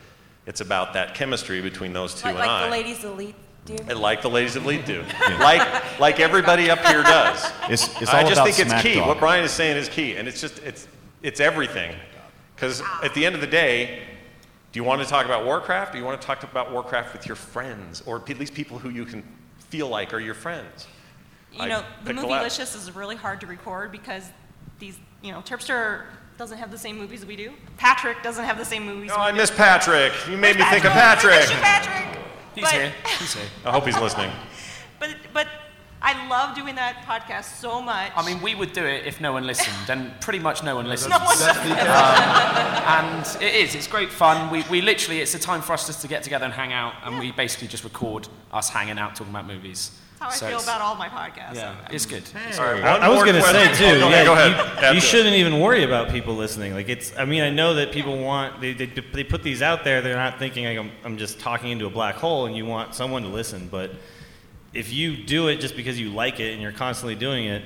It's about that chemistry between those two, like, and like I. Like the ladies' elite do. And like the ladies' elite do. Yeah. Like like everybody up here does. It's, it's all I just about think it's key. Dog. What Brian is saying is key, and it's just it's it's everything. Because at the end of the day, do you want to talk about Warcraft? Or do you want to talk about Warcraft with your friends, or at least people who you can feel like are your friends? You I know, the movie Licious is really hard to record because these you know Terpster. doesn't have the same movies we do. Patrick doesn't have the same movies. Oh, we I do. miss Patrick. You made me Patrick. think of Patrick. I miss you, Patrick. He's but, here. He's here. I hope he's listening. But but I love doing that podcast so much. I mean, we would do it if no one listened, and pretty much no one listens. No one does. um, and it is. It's great fun. We we literally, it's a time for us just to get together and hang out, and yeah. we basically just record us hanging out, talking about movies. How so I feel about all my podcasts. Yeah, it's good. Hey. All right, I, I was going to say too. Oh, no, yeah, go ahead. You, you shouldn't even worry about people listening. Like it's. I mean, I know that people want. They they, they put these out there. They're not thinking like I'm, I'm just talking into a black hole, and you want someone to listen. But if you do it just because you like it and you're constantly doing it,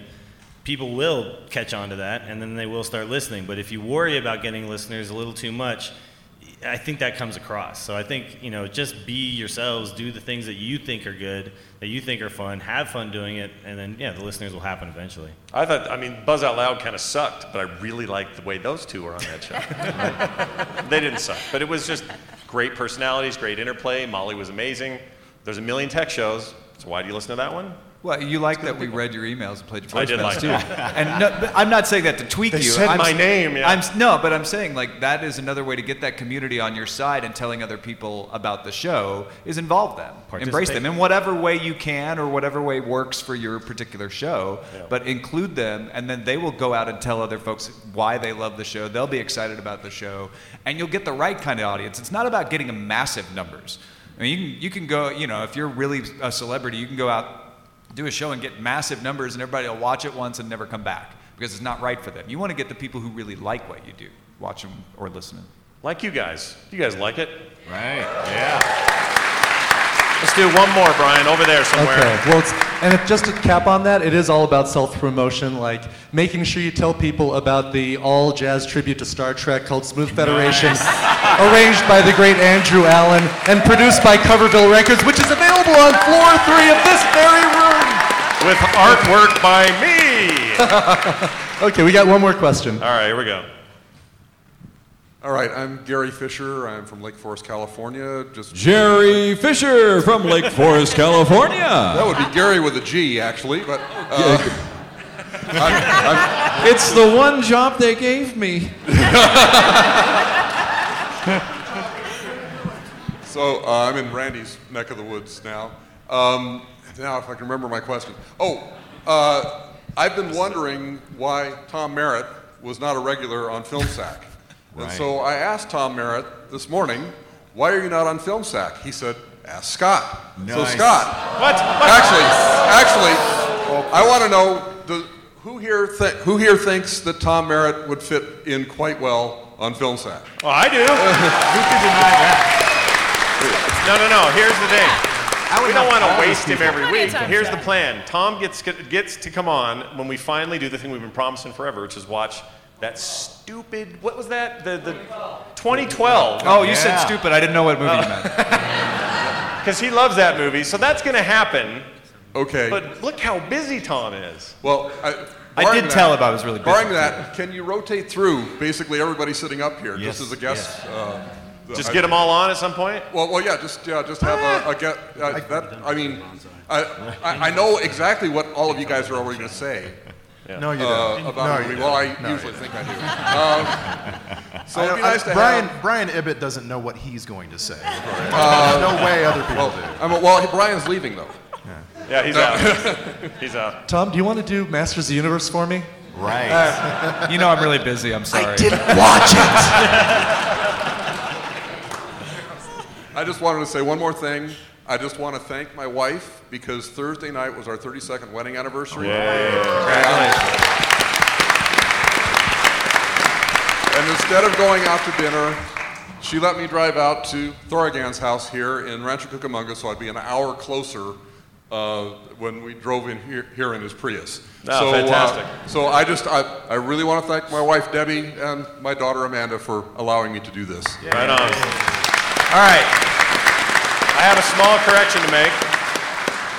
people will catch on to that, and then they will start listening. But if you worry about getting listeners a little too much, I think that comes across. So I think, you know, just be yourselves, do the things that you think are good, that you think are fun, have fun doing it, and then, yeah, the listeners will happen eventually. I thought, I mean, Buzz Out Loud kind of sucked, but I really liked the way those two were on that show. They didn't suck, but it was just great personalities, great interplay. Molly was amazing. There's a million tech shows, so why do you listen to that one? Well, you like that we read your emails and played your voicemails too. I did like too. That. And no, I'm not saying that to tweak they you. They said I'm, my name. Yeah. I'm, no, but I'm saying like that is another way to get that community on your side, and telling other people about the show is involve them, embrace them in whatever way you can or whatever way works for your particular show, yeah. but include them, and then they will go out and tell other folks why they love the show. They'll be excited about the show, and you'll get the right kind of audience. It's not about getting a massive numbers. I mean, you can, you can go, you know, if you're really a celebrity, you can go out, do a show and get massive numbers and everybody will watch it once and never come back because it's not right for them. You want to get the people who really like what you do, watch them or listen to them. Like you guys. You guys like it? Right, yeah. Let's do one more, Brian, over there somewhere. Okay, well, it's, and if, just to cap on that, it is all about self-promotion, like making sure you tell people about the all-jazz tribute to Star Trek called Smooth Federation, nice. Arranged by the great Andrew Allen and produced by Coverville Records, which is available on floor three of this very room. With artwork by me. Okay, we got one more question. All right, here we go. All right, I'm Gary Fisher. I'm from Lake Forest, California. Just Jerry Fisher from Lake Forest, California. That would be Gary with a G, actually. But uh, I'm, I'm, it's the one job they gave me. So uh, I'm in Randy's neck of the woods now. Um, Now, if I can remember my question. Oh, uh, I've been wondering why Tom Merritt was not a regular on Film Sack. Right. And so I asked Tom Merritt this morning, why are you not on Film Sack? He said, ask Scott. Nice. So Scott. What? what? Actually, actually, well, I want to know, does, who, here th- who here thinks that Tom Merritt would fit in quite well on Film Sack? Well, I do. Who can deny that? No, no, no. Here's the thing. We don't want to waste him every week. Here's the plan. Tom gets gets to come on when we finally do the thing we've been promising forever, which is watch that stupid, what was that? The the twenty twelve. Oh, you yeah. said stupid. I didn't know what movie uh, you meant. Because he loves that movie, so that's going to happen. Okay. But look how busy Tom is. Well, I... I did that, tell if I was really busy. Barring that, can you rotate through basically everybody sitting up here yes, just as a guest? Yes. Uh, Just get them all on at some point? Well, well, yeah. Just, yeah, just have ah. a, a get. Uh, that, I mean, I, I, I know exactly what all of you guys are already going to say. Yeah. No, you don't. Uh, about no, you don't. Well, I no, usually think I do. Um, so I it'd be nice I, to Brian, have. Brian Ibbott doesn't know what he's going to say. Uh, There's no way other people well, do. I mean, well, Brian's leaving though. Yeah, yeah he's no. out. He's out. Tom, do you want to do Masters of the Universe for me? Right. Uh, you know I'm really busy. I'm sorry. I didn't watch it. I just wanted to say one more thing. I just want to thank my wife because Thursday night was our thirty-second wedding anniversary. Yeah. And, and instead of going out to dinner, she let me drive out to Thorogan's house here in Rancho Cucamonga, so I'd be an hour closer uh, when we drove in here, here in his Prius. Oh, so, fantastic. Uh, so I just, I, I really want to thank my wife, Debbie, and my daughter, Amanda, for allowing me to do this. Yeah. Right on. All right, I have a small correction to make.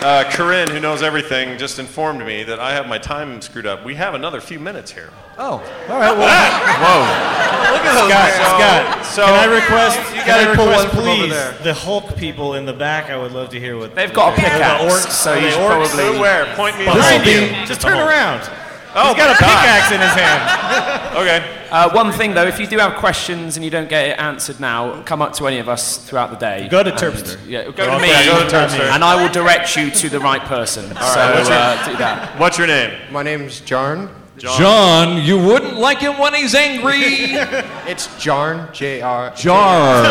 Uh, Corinne, who knows everything, just informed me that I have my time screwed up. We have another few minutes here. Oh, all right. Well, whoa. Look at those guys. Scott, so, can I request, you, you can I request please, please the Hulk people in the back, I would love to hear what they've got. Pickaxe. The orcs, so you should probably... Where? Point me behind you. Just turn around. Oh, he's got a pickaxe in his hand. Okay. Uh, one thing, though, if you do have questions and you don't get it answered now, come up to any of us throughout the day. Go to Terpster. And, yeah, go, go to me. Yeah, go to Terpster. And I will direct you to the right person. All right, so uh, do that. What's your name? My name's Jarn. John. John, you wouldn't like him when he's angry. It's Jarn, J R. Jarn.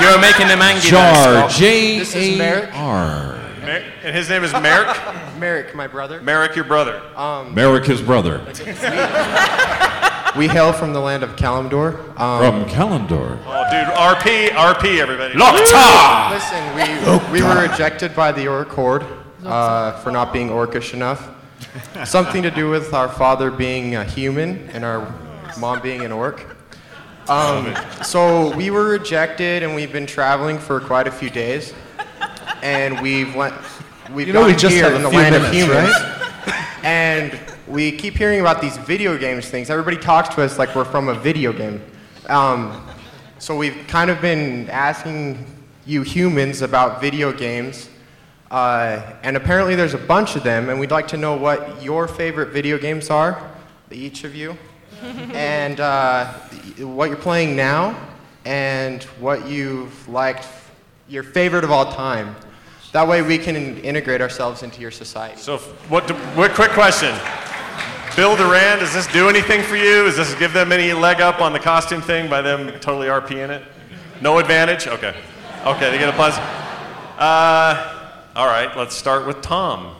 You're making him angry. Jar, J A R. This is Merrick. Mer- and his name is Merrick? Merrick, my brother. Merrick, your brother. Um, Merrick, his brother. We hail from the land of Kalimdor. Um, from Kalimdor. Oh, dude, R P, R P, everybody. Lokta! Listen, we Lokta. we were rejected by the Orc Horde uh, for not being orcish enough. Something to do with our father being a human and our mom being an orc. Um, so we were rejected, and we've been traveling for quite a few days. And we've went, we've you know, we just here in the land minutes, of humans, right? And we keep hearing about these video games things. Everybody talks to us like we're from a video game. Um, so we've kind of been asking you humans about video games Uh, and apparently there's a bunch of them, and we'd like to know what your favorite video games are, each of you, and uh, what you're playing now, and what you've liked, your favorite of all time. That way we can integrate ourselves into your society. So what, do, what quick question. Bill Doran, does this do anything for you? Does this give them any leg up on the costume thing by them totally RPing it? No advantage? Okay. Okay, they get a plus. Uh... All right, let's start with Tom.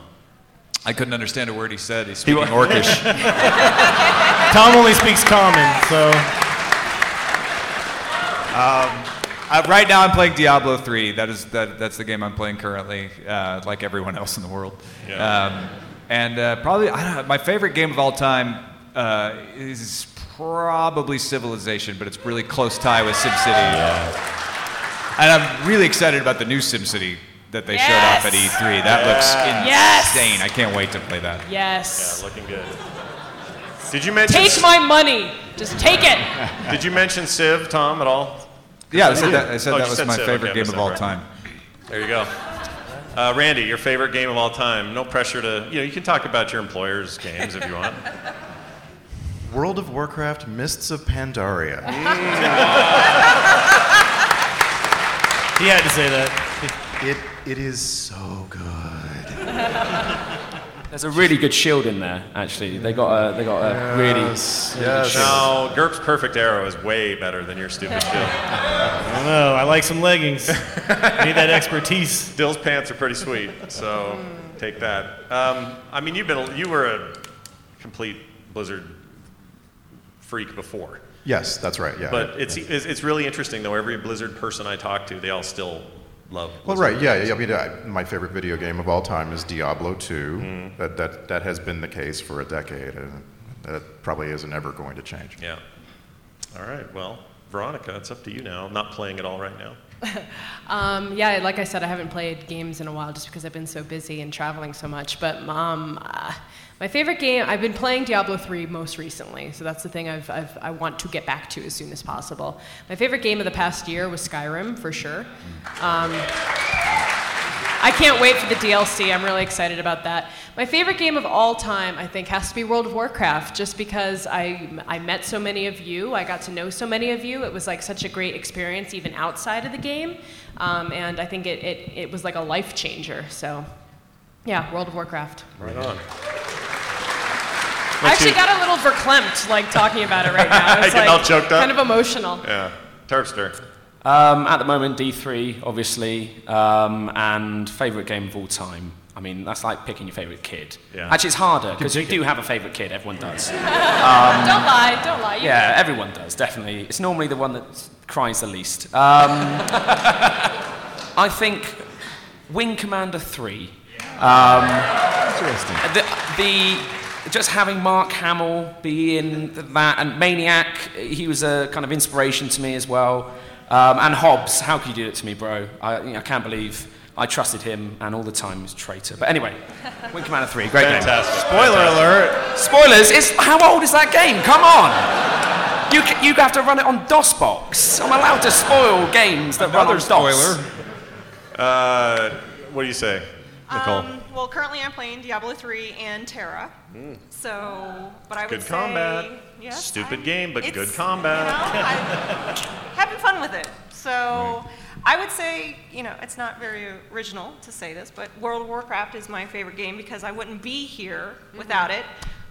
I couldn't understand a word he said. He's speaking he wa- Orcish. Tom only speaks common, so. Um, I, right now I'm playing Diablo three. That is, that, that's the game I'm playing currently, uh, like everyone else in the world. Yeah. Um, and uh, probably, I don't know, my favorite game of all time uh, is probably Civilization, but it's really close tie with SimCity. Yeah. And I'm really excited about the new SimCity that they yes. showed off at E three. That yeah. looks insane. Yes. I can't wait to play that. Yes. Yeah, looking good. Did you mention... Take c- my money. Just take it. Did you mention Civ, Tom, at all? Yeah, I said that, I said oh, that was said my Civ. favorite okay, game of all right. time. There you go. Uh, Randy, your favorite game of all time. No pressure to... You know, you can talk about your employer's games if you want. World of Warcraft, Mists of Pandaria. Mm. He had to say that. It It is so good. There's a really good shield in there, actually. They got a, they got a yes, really, really yes. good shield. No, Gerp's perfect arrow is way better than your stupid shield. I don't know. I like some leggings. I need that expertise. Dill's pants are pretty sweet, so take that. Um, I mean, you've been you were a complete Blizzard freak before. Yes, that's right, yeah. But it's it's really interesting, though. Every Blizzard person I talk to, they all still... Love. Well, right, yeah, yeah. I mean, I, my favorite video game of all time is Diablo two. Mm. That that that has been the case for a decade, and that probably isn't ever going to change. Yeah. All right. Well, Veronica, it's up to you now. I'm not playing at all right now. um, yeah, like I said, I haven't played games in a while just because I've been so busy and traveling so much. But um, uh, my favorite game, I've been playing Diablo three most recently, so that's the thing I've, I've I want to get back to as soon as possible. My favorite game of the past year was Skyrim, for sure. Um, I can't wait for the D L C. I'm really excited about that. My favorite game of all time, I think, has to be World of Warcraft, just because I I met so many of you. I got to know so many of you. It was like such a great experience, even outside of the game. Um, and I think it, it, it was like a life changer. So, yeah, World of Warcraft. Right on. I actually got a little verklempt, like, talking about it right now. It's like all choked up. Kind of emotional. Yeah. Terpster. Um, at the moment, D three, obviously, um, and favourite game of all time. I mean, that's like picking your favourite kid. Yeah. Actually, it's harder, because you do have a favourite kid. Everyone does. um, don't lie, don't lie. You yeah, know. Everyone does, definitely. It's normally the one that cries the least. Um, I think Wing Commander three. Yeah. Um, Interesting. The... the Just having Mark Hamill be in that, and Maniac, he was a kind of inspiration to me as well. Um, and Hobbs, how could you do it to me, bro? I, you know, I can't believe I trusted him, and all the time he was a traitor. But anyway, Wing Commander three, great Fantastic. game. Spoiler alert. Spoilers, it's, how old is that game? Come on. You you have to run it on DOSBox. I'm allowed to spoil games that Another run on spoiler. DOS. Uh, what do you say, Nicole? Um, Well, currently I'm playing Diablo three and Terra, mm. so, but I would good say... Good combat. Yes, Stupid I, game, but good combat. You know, I'm having fun with it. So right. I would say, you know, it's not very original to say this, but World of Warcraft is my favorite game because I wouldn't be here mm-hmm. without it.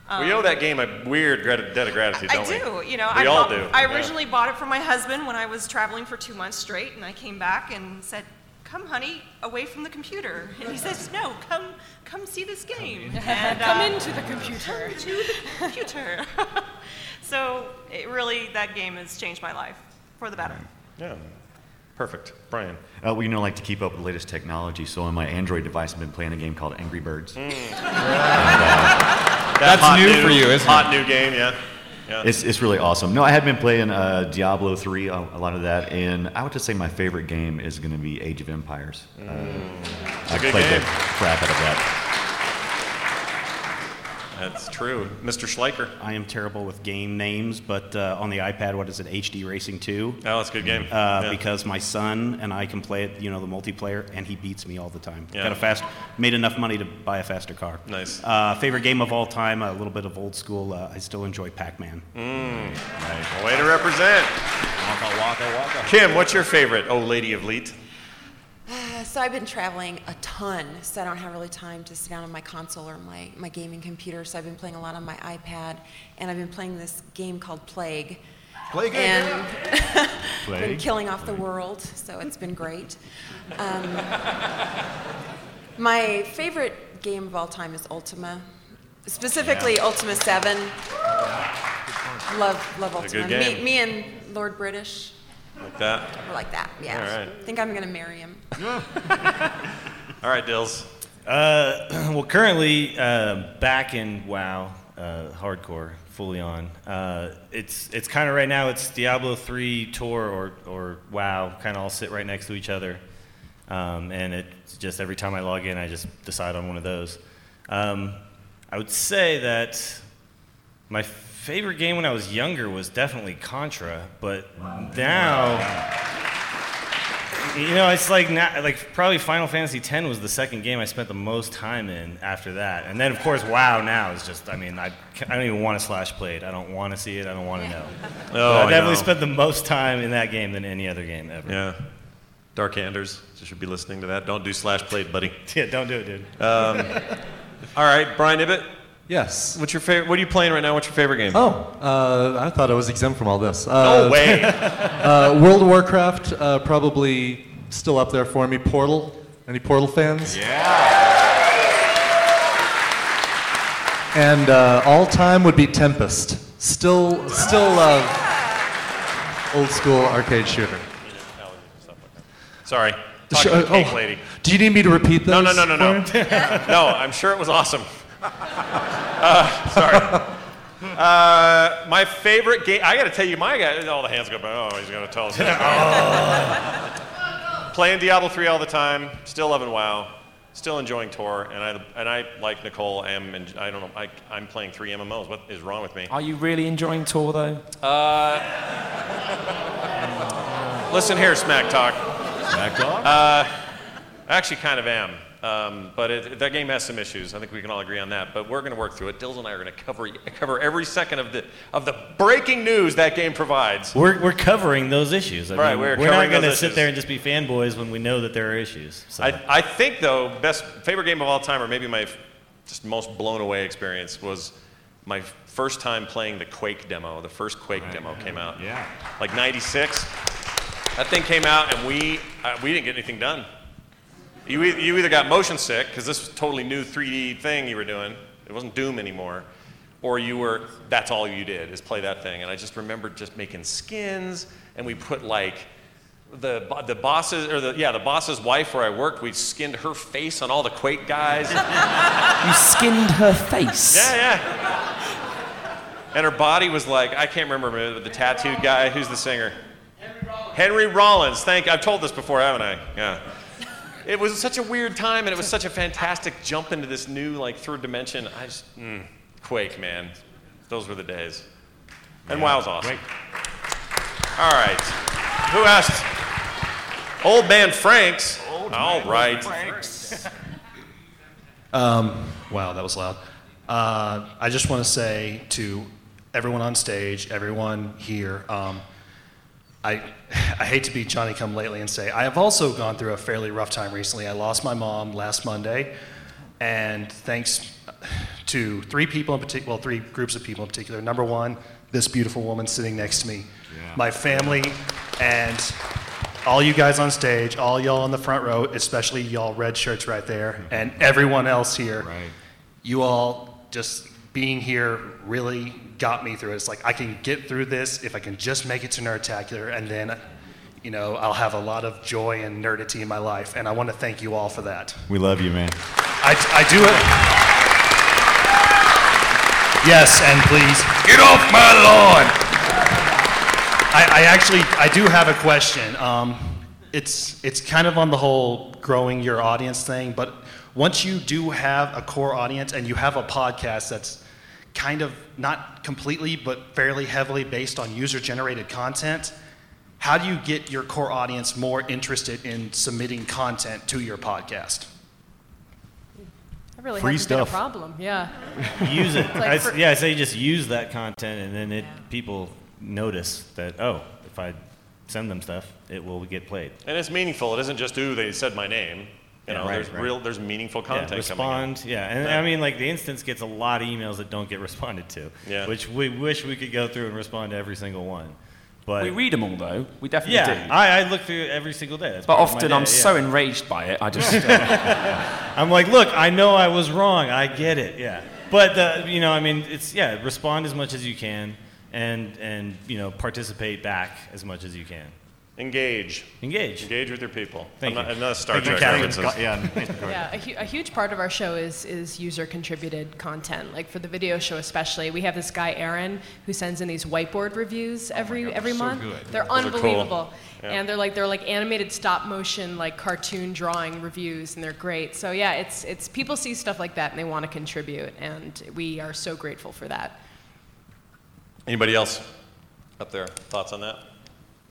Um, we owe that game a weird grat- debt of gratitude, I, don't I we? I do. You know, we I all bought, do. I originally yeah. bought it for my husband when I was traveling for two months straight, and I came back and said, come, honey, away from the computer. And he says, no, come come see this game. And, uh, come into the computer. Come to the computer. So it really, that game has changed my life for the better. Yeah. Perfect. Brian. Uh, we don't like to keep up with the latest technology, so on my Android device I've been playing a game called Angry Birds. Mm. and, uh, that's that's new, new for you, isn't hot it? Hot new game, yeah. Yeah. It's it's really awesome. No, I had been playing uh, Diablo three, a, a lot of that, and I would just say my favorite game is going to be Age of Empires. Mm. Uh, I played game. the crap out of that. That's true. Mister Schleicher. I am terrible with game names, but uh, on the iPad, what is it, H D Racing two? Oh, that's a good game. Uh, yeah. Because my son and I can play it, you know, the multiplayer, and he beats me all the time. Yeah. Got a fast, made enough money to buy a faster car. Nice. Uh, favorite game of all time, a little bit of old school. Uh, I still enjoy Pac-Man. Mm. Right. Way to represent. Waka, waka, waka. Kim, what's your favorite, oh, Lady of Leet? Uh, so I've been traveling a ton, so I don't have really time to sit down on my console or my, my gaming computer, so I've been playing a lot on my iPad, and I've been playing this game called Plague. Plague And Plague. Been killing off the world, so it's been great. Um, my favorite game of all time is Ultima, specifically yeah. Ultima seven. Yeah. Love, love Ultima. Me, me and Lord British. Like that? Or like that, yeah. All right. I think I'm going to marry him. All right, Dills. Uh, well, currently, uh, back in WoW, uh, hardcore, fully on. Uh, it's it's kind of right now, it's Diablo three, Tor, or, or WoW, kind of all sit right next to each other. Um, and it's just every time I log in, I just decide on one of those. Um, I would say that my favorite game when I was younger was definitely Contra, but wow. now, you know, it's like not, like probably Final Fantasy ten was the second game I spent the most time in after that. And then, of course, WoW now is just, I mean, I, I don't even want to slash play it. I don't want to see it. I don't want to know. oh, I definitely I know. spent the most time in that game than any other game ever. Yeah. Dark Anders, you should be listening to that. Don't do slash play it, buddy. Yeah, don't do it, dude. Um, all right, Brian Ibbott. Yes. What's your favorite? What are you playing right now? What's your favorite game? Oh, uh, I thought I was exempt from all this. Uh, no way. uh, World of Warcraft, uh, probably still up there for me. Portal. Any Portal fans? Yeah. And uh, all time would be Tempest. Still, still love uh, old school arcade shooter. Sorry. Talking to the cake lady. Do you need me to repeat those? No, no, no, no, no. No, I'm sure it was awesome. uh, sorry. Uh, my favorite game. I got to tell you, my guy. All the hands go. Oh, he's gonna tell us. oh. Playing Diablo three all the time. Still loving WoW. Still enjoying Tor. And I and I like Nicole. Am and I don't know. I, I'm playing three M M Os. What is wrong with me? Are you really enjoying Tor though? Uh. Listen here, Smack Talk. Smack Talk. Uh, I actually kind of am. Um, but it, that game has some issues. I think we can all agree on that. But we're going to work through it. Dills and I are going to cover cover every second of the of the breaking news that game provides. We're we're covering those issues. I right, mean, we're, we're not going to sit there and just be fanboys when we know that there are issues. So. I, I think though, best favorite game of all time, or maybe my just most blown away experience, was my first time playing the Quake demo. The first Quake right, demo right, came out, yeah, like ninety-six. That thing came out, and we uh, we didn't get anything done. You you either got motion sick, because this was a totally new three D thing you were doing, it wasn't Doom anymore, or you were, that's all you did, is play that thing. And I just remember just making skins, and we put like, the the boss's, or the, yeah, the boss's wife where I worked, we skinned her face on all the Quake guys. You skinned her face? Yeah, yeah. And her body was like, I can't remember, the tattooed guy, who's the singer? Henry Rollins. Henry Rollins, thank, I've told this before, haven't I? Yeah. It was such a weird time, and it was such a fantastic jump into this new, like, third dimension. I just, mm, Quake, man. Those were the days. And yeah, WoW's awesome. Great. All right. Who asked? Old man Franks. Old All man right. Franks. um, wow, that was loud. Uh, I just want to say to everyone on stage, everyone here, um, I, I hate to be Johnny come lately and say, I have also gone through a fairly rough time recently. I lost my mom last Monday, and thanks to three people in particular, well, three groups of people in particular. Number one, this beautiful woman sitting next to me, yeah, my family, and all you guys on stage, all y'all in the front row, especially y'all red shirts right there, mm-hmm, and everyone else here. Right. You all just being here really got me through it. It's like, I can get through this if I can just make it to Nerdtacular, and then, you know, I'll have a lot of joy and nerdity in my life, and I want to thank you all for that. We love you, man. I, I do it. Yes, and please, get off my lawn! I, I actually, I do have a question. Um, it's, it's kind of on the whole growing your audience thing, but once you do have a core audience and you have a podcast that's kind of not completely, but fairly heavily based on user-generated content. How do you get your core audience more interested in submitting content to your podcast? That really Free hasn't stuff. Been a problem, yeah. Use it. Like I, for- yeah, I say just use that content, and then it yeah. people notice that, oh, if I send them stuff, it will get played. And it's meaningful. It isn't just, ooh, they said my name. You know, yeah, right, there's right. real, there's meaningful content yeah, respond, coming in. Yeah, and yeah. I mean, like, The Instance gets a lot of emails that don't get responded to, yeah. which we wish we could go through and respond to every single one. But we read them all, though. We definitely yeah, do. Yeah, I, I look through every single day. That's but often day, I'm yeah. so enraged by it, I just... uh, I'm like, look, I know I was wrong. I get it, yeah. But, uh, you know, I mean, it's, yeah, respond as much as you can and, and, you know, participate back as much as you can. Engage. Engage. Engage with your people. Thank I'm you. Not, I'm not a Star Trek reference. Yeah, yeah a, hu- a huge part of our show is is user-contributed content. Like for the video show especially, we have this guy, Aaron, who sends in these whiteboard reviews every, oh God, every so month. Good. They're Those unbelievable. Yeah. And they're like they're like animated stop motion like cartoon drawing reviews, and they're great. So yeah, it's it's people see stuff like that and they want to contribute, and we are so grateful for that. Anybody else up there? Thoughts on that?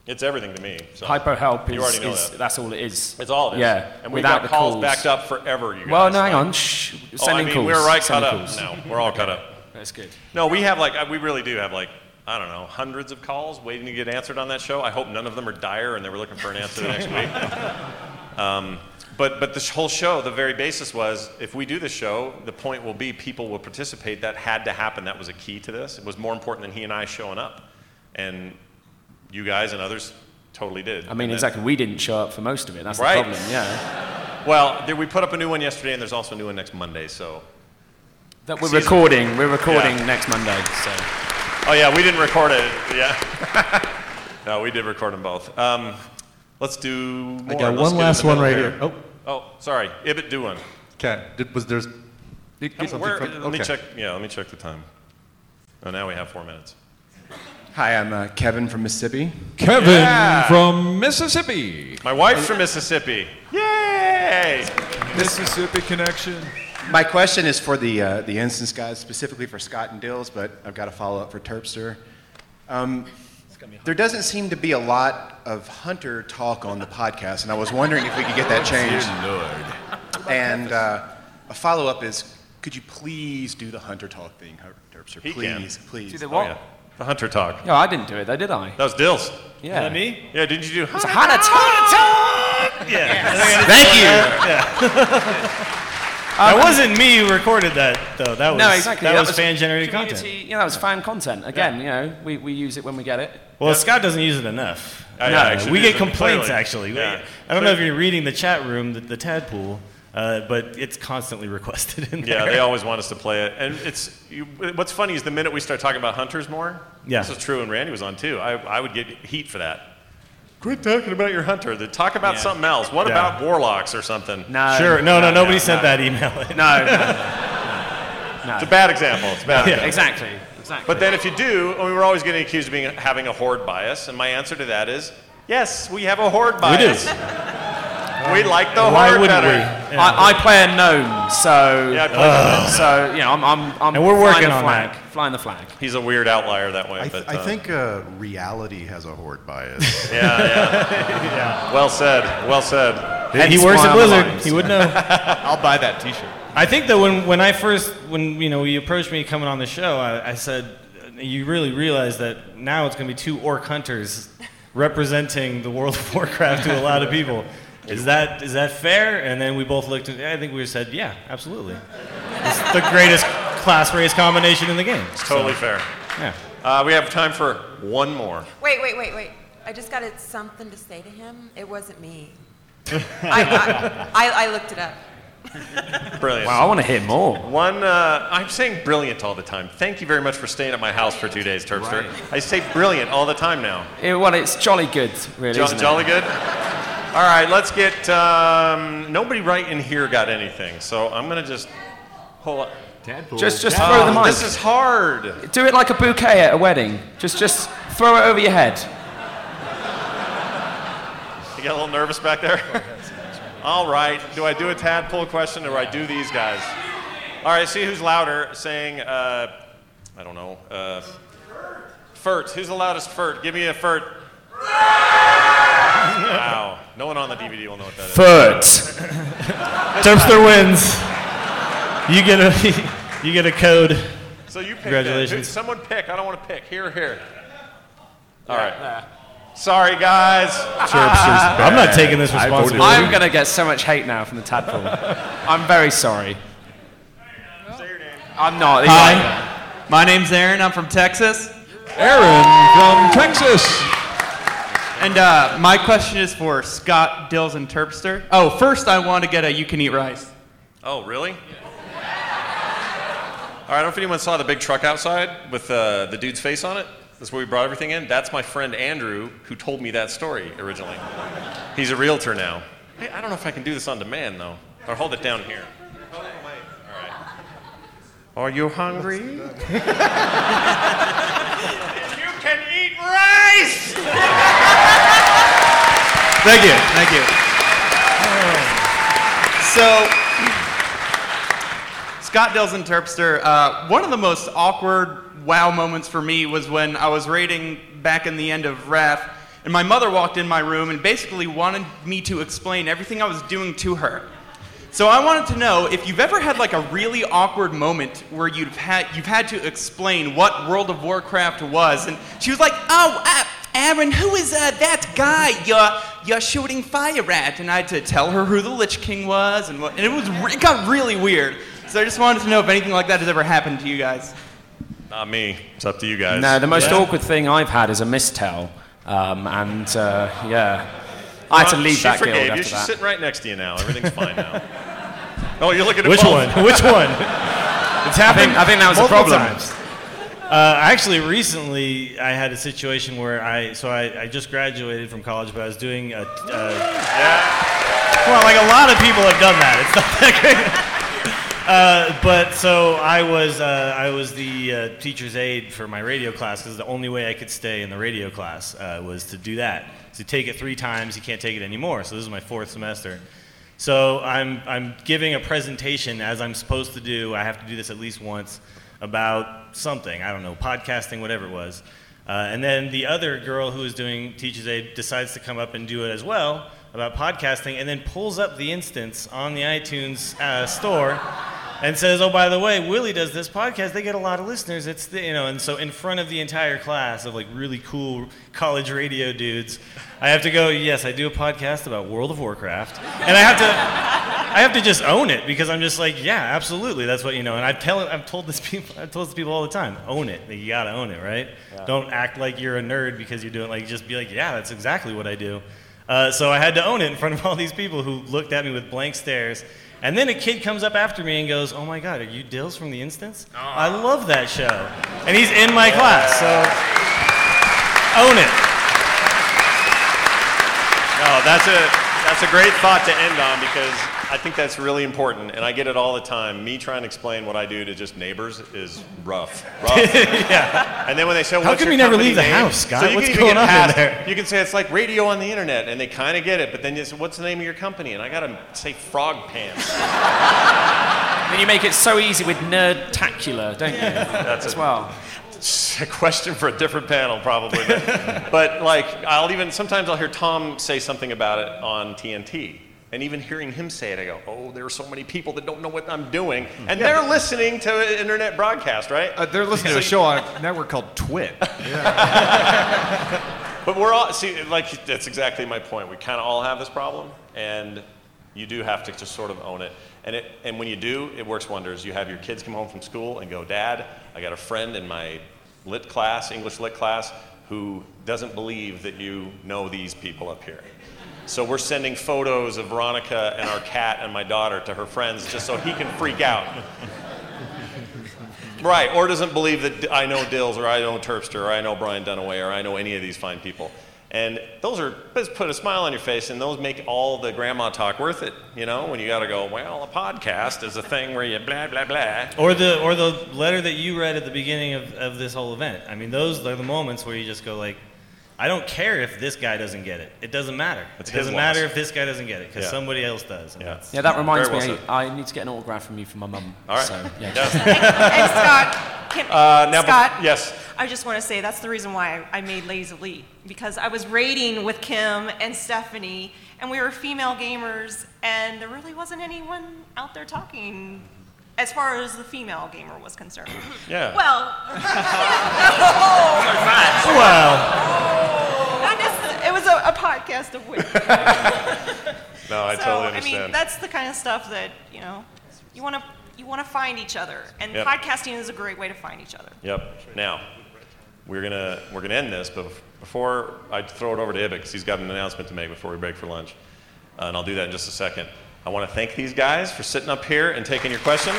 It's everything to me. So. Hypo help is, you already know is that. That's all it is. It's all it is. Yeah, and we've got the calls, calls backed up forever. You well, guys, no, hang on. Shh. Sending oh, I mean, calls. We're right Send cut calls. Up now. We're all okay. cut up. That's good. No, we have like we really do have like I don't know hundreds of calls waiting to get answered on that show. I hope none of them are dire and they were looking for an answer the next week. Um, but but this whole show, the very basis was if we do this show, the point will be people will participate. That had to happen. That was a key to this. It was more important than he and I showing up, and. You guys and others totally did. I mean, exactly. We didn't show up for most of it. That's right. The problem, yeah. Well, there, we put up a new one yesterday, and there's also a new one next Monday, so. That we're Season. recording. We're recording yeah. next Monday, so. Oh, yeah, we didn't record it. Yeah. No, we did record them both. Um, let's do more. I got one last one right here. here. Oh. Oh, sorry. Ibbott, do one. Okay. Was there... Where, from, let okay. me check. Yeah, let me check the time. Oh, now we have four minutes. Hi, I'm uh, Kevin from Mississippi. Kevin yeah. from Mississippi. My wife's from Mississippi. Yay! Mississippi connection. My question is for the uh, the Instance guys, specifically for Scott and Dills, but I've got a follow-up for Terpster. Um, there doesn't seem to be a lot of hunter talk on the podcast, and I was wondering if we could get that changed. Lord. And uh, a follow-up is, could you please do the hunter talk thing, Terpster? Please, please, please. Do the what? Oh, yeah. The hunter talk. No, I didn't do it though, did I? That was Dills. Yeah. That me? Yeah, didn't you do hunter talk? Yeah. Yes. Thank you. Yeah. um, that wasn't me who recorded that though. That was no, exactly. that, that was, was fan generated content. Yeah, that was fan content. Again, yeah. you know, we, we use it when we get it. Well, yeah. Scott doesn't use it enough. I, no, I we get complaints clearly. actually. Yeah. I don't know if you're reading the chat room, the, the tadpole. Uh, but it's constantly requested in there. Yeah, they always want us to play it. And it's you, what's funny is the minute we start talking about hunters more, yeah. this is true, and Randy was on too, I, I would get heat for that. Quit talking about your hunter. They talk about yeah. something else. What yeah. about warlocks or something? No. Sure. No, no, no nobody no, sent no. that email. no. no, no, no. It's a bad example. It's a bad yeah. example. Exactly. Exactly. But then if you do, I mean, we're always getting accused of being having a horde bias, and my answer to that is, yes, we have a horde bias. We do. We like the horde better. We? Yeah. I, I play a gnome, so yeah, I play uh, so you know I'm I'm I'm and we're working on flag, that. Flying the flag. He's a weird outlier that way. I, th- but, uh, I think uh, reality has a horde bias. yeah, yeah, yeah. Well said. Well said. And he works at Blizzard. He would know. I'll buy that T-shirt. I think that when when I first when you know you approached me coming on the show, I, I said you really realize that now it's going to be two orc hunters representing the World of Warcraft to a lot of people. Is that is that fair? And then we both looked at I think we said, yeah, absolutely. It's the greatest class-race combination in the game. It's totally so, fair. Yeah. Uh, we have time for one more. Wait, wait, wait, wait. I just got something to say to him. It wasn't me. I, I I looked it up. Brilliant. Wow, I want to hear more. One, uh, I'm saying brilliant all the time. Thank you very much for staying at my house for two days, Terpster. Right. I say brilliant all the time now. It, well, it's jolly good, really. Jo- isn't jolly it? Good? All right, let's get, um, nobody right in here got anything, so I'm going to just hold on. Tadpole. Just, just Tadpole. Throw the mic. This is hard. Do it like a bouquet at a wedding. Just, just throw it over your head. You get a little nervous back there? All right, do I do a tadpole question or do I do these guys? All right, see who's louder saying uh, I don't know. Uh, Fert. Who's the loudest Fert? Give me a Fert. Wow. No one on the D V D will know what that Fert. is. Fert. Terpster wins. You get a you get a code. So you pick. Congratulations. That. Someone pick. I don't want to pick. Here, here. All right. Nah. Sorry, guys. I'm not taking this responsibility. I'm going to get so much hate now from the tadpole. I'm very sorry. Say your name. I'm not. Hi. My name's Aaron. I'm from Texas. Aaron from Texas. And uh, my question is for Scott, Dills, and Terpster. Oh, first I want to get a You Can Eat Rice. Oh, really? All right, I don't know if anyone saw the big truck outside with uh, the dude's face on it. That's where we brought everything in. That's my friend Andrew, who told me that story originally. He's a realtor now. Hey, I don't know if I can do this on demand, though. Or hold it down here. Oh, wait. All right. Are you hungry? You can eat rice! Thank you. Thank you. So, Scott, Dills, and Terpster, uh, one of the most awkward wow moments for me was when I was raiding back in the end of Wrath, and my mother walked in my room and basically wanted me to explain everything I was doing to her. So I wanted to know if you've ever had like a really awkward moment where you've had you've had to explain what World of Warcraft was, and she was like, "Oh, uh, Aaron, who is uh, that guy you're you're shooting fire at?" And I had to tell her who the Lich King was, and, what, and it was it got really weird. So I just wanted to know if anything like that has ever happened to you guys. Not me. It's up to you guys. No, the most yeah. awkward thing I've had is a mistell, um, and uh, yeah, I had to leave that guild after that. She's sitting right next to you now. Everything's fine now. Oh, you're looking at which both. one? Which one? It's happened. I think, I think that was a problem. Times. Uh, actually, recently I had a situation where I so I, I just graduated from college, but I was doing a. Uh, yeah. Well, like a lot of people have done that. It's not that great. Uh, but so I was uh, I was the uh, teacher's aide for my radio class because the only way I could stay in the radio class uh, was to do that. So you take it three times, you can't take it anymore. So this is my fourth semester. So I'm I'm giving a presentation as I'm supposed to do. I have to do this at least once about something. I don't know, podcasting, whatever it was. Uh, and then the other girl who was doing teacher's aide decides to come up and do it as well about podcasting, and then pulls up The Instance on the iTunes uh, store and says, "Oh, by the way, Willie does this podcast. They get a lot of listeners. It's the, you know." And so in front of the entire class of like really cool college radio dudes, I have to go, "Yes, I do a podcast about World of Warcraft." And I have to I have to just own it because I'm just like, "Yeah, absolutely. That's what you know." And I've tell I've told this people I've told this people all the time, own it. You got to own it, right? Yeah. Don't act like you're a nerd because you're doing like just be like, "Yeah, that's exactly what I do." Uh, so I had to own it in front of all these people who looked at me with blank stares. And then a kid comes up after me and goes, "Oh my God, are you Dills from The Instance? Oh. I love that show." And he's in my yeah. class, so own it. No, that's a that's a great thought to end on because I think that's really important, and I get it all the time. Me trying to explain what I do to just neighbors is rough. Rough. Yeah. And then when they say, well, "How can we never leave the name? house, Scott? So what's going on past, in there?" You can say it's like radio on the internet, and they kind of get it. But then you say, "What's the name of your company?" And I gotta say, Frog Pants. Then you make it so easy with Nerdtacular, don't you? Yeah. That's as well. A question for a different panel, probably. But, but like, I'll even sometimes I'll hear Tom say something about it on T N T, and even hearing him say it, I go, "Oh, there are so many people that don't know what I'm doing," and yeah. they're listening to an internet broadcast, right? Uh, they're listening to a show on a network called Twit. Yeah. But we're all see, like that's exactly my point. We kind of all have this problem, and you do have to just sort of own it. And it, and when you do, it works wonders. You have your kids come home from school and go, "Dad, I got a friend in my lit class, English lit class, who doesn't believe that you know these people up here. So we're sending photos of Veronica and our cat and my daughter to her friends just so he can freak out." Right, or doesn't believe that I know Dills or I know Terpster or I know Brian Dunaway or I know any of these fine people. And those are, just put a smile on your face, and those make all the grandma talk worth it, you know, when you got to go, "Well, a podcast is a thing where you blah, blah, blah." Or the or the letter that you read at the beginning of, of this whole event. I mean, those are the moments where you just go like, "I don't care if this guy doesn't get it. It doesn't matter. It doesn't matter if this guy doesn't get it, because yeah. somebody else does." Yeah. yeah, that reminds well me, I, I need to get an autograph from you for my mum. All right. So, yeah. And Scott, Kim, uh, now Scott, be- yes. I just want to say that's the reason why I made Lazy Lee, because I was raiding with Kim and Stephanie, and we were female gamers, and there really wasn't anyone out there talking as far as the female gamer was concerned. Yeah. Well. oh, wow. I just, it was a, a podcast of women. No, I so, totally understand. So I mean, that's the kind of stuff that, you know, you want to you want to find each other, and yep. podcasting is a great way to find each other. Yep. Now, we're gonna we're gonna end this, but before I throw it over to Ibbott, because he's got an announcement to make before we break for lunch, uh, and I'll do that in just a second. I want to thank these guys for sitting up here and taking your questions.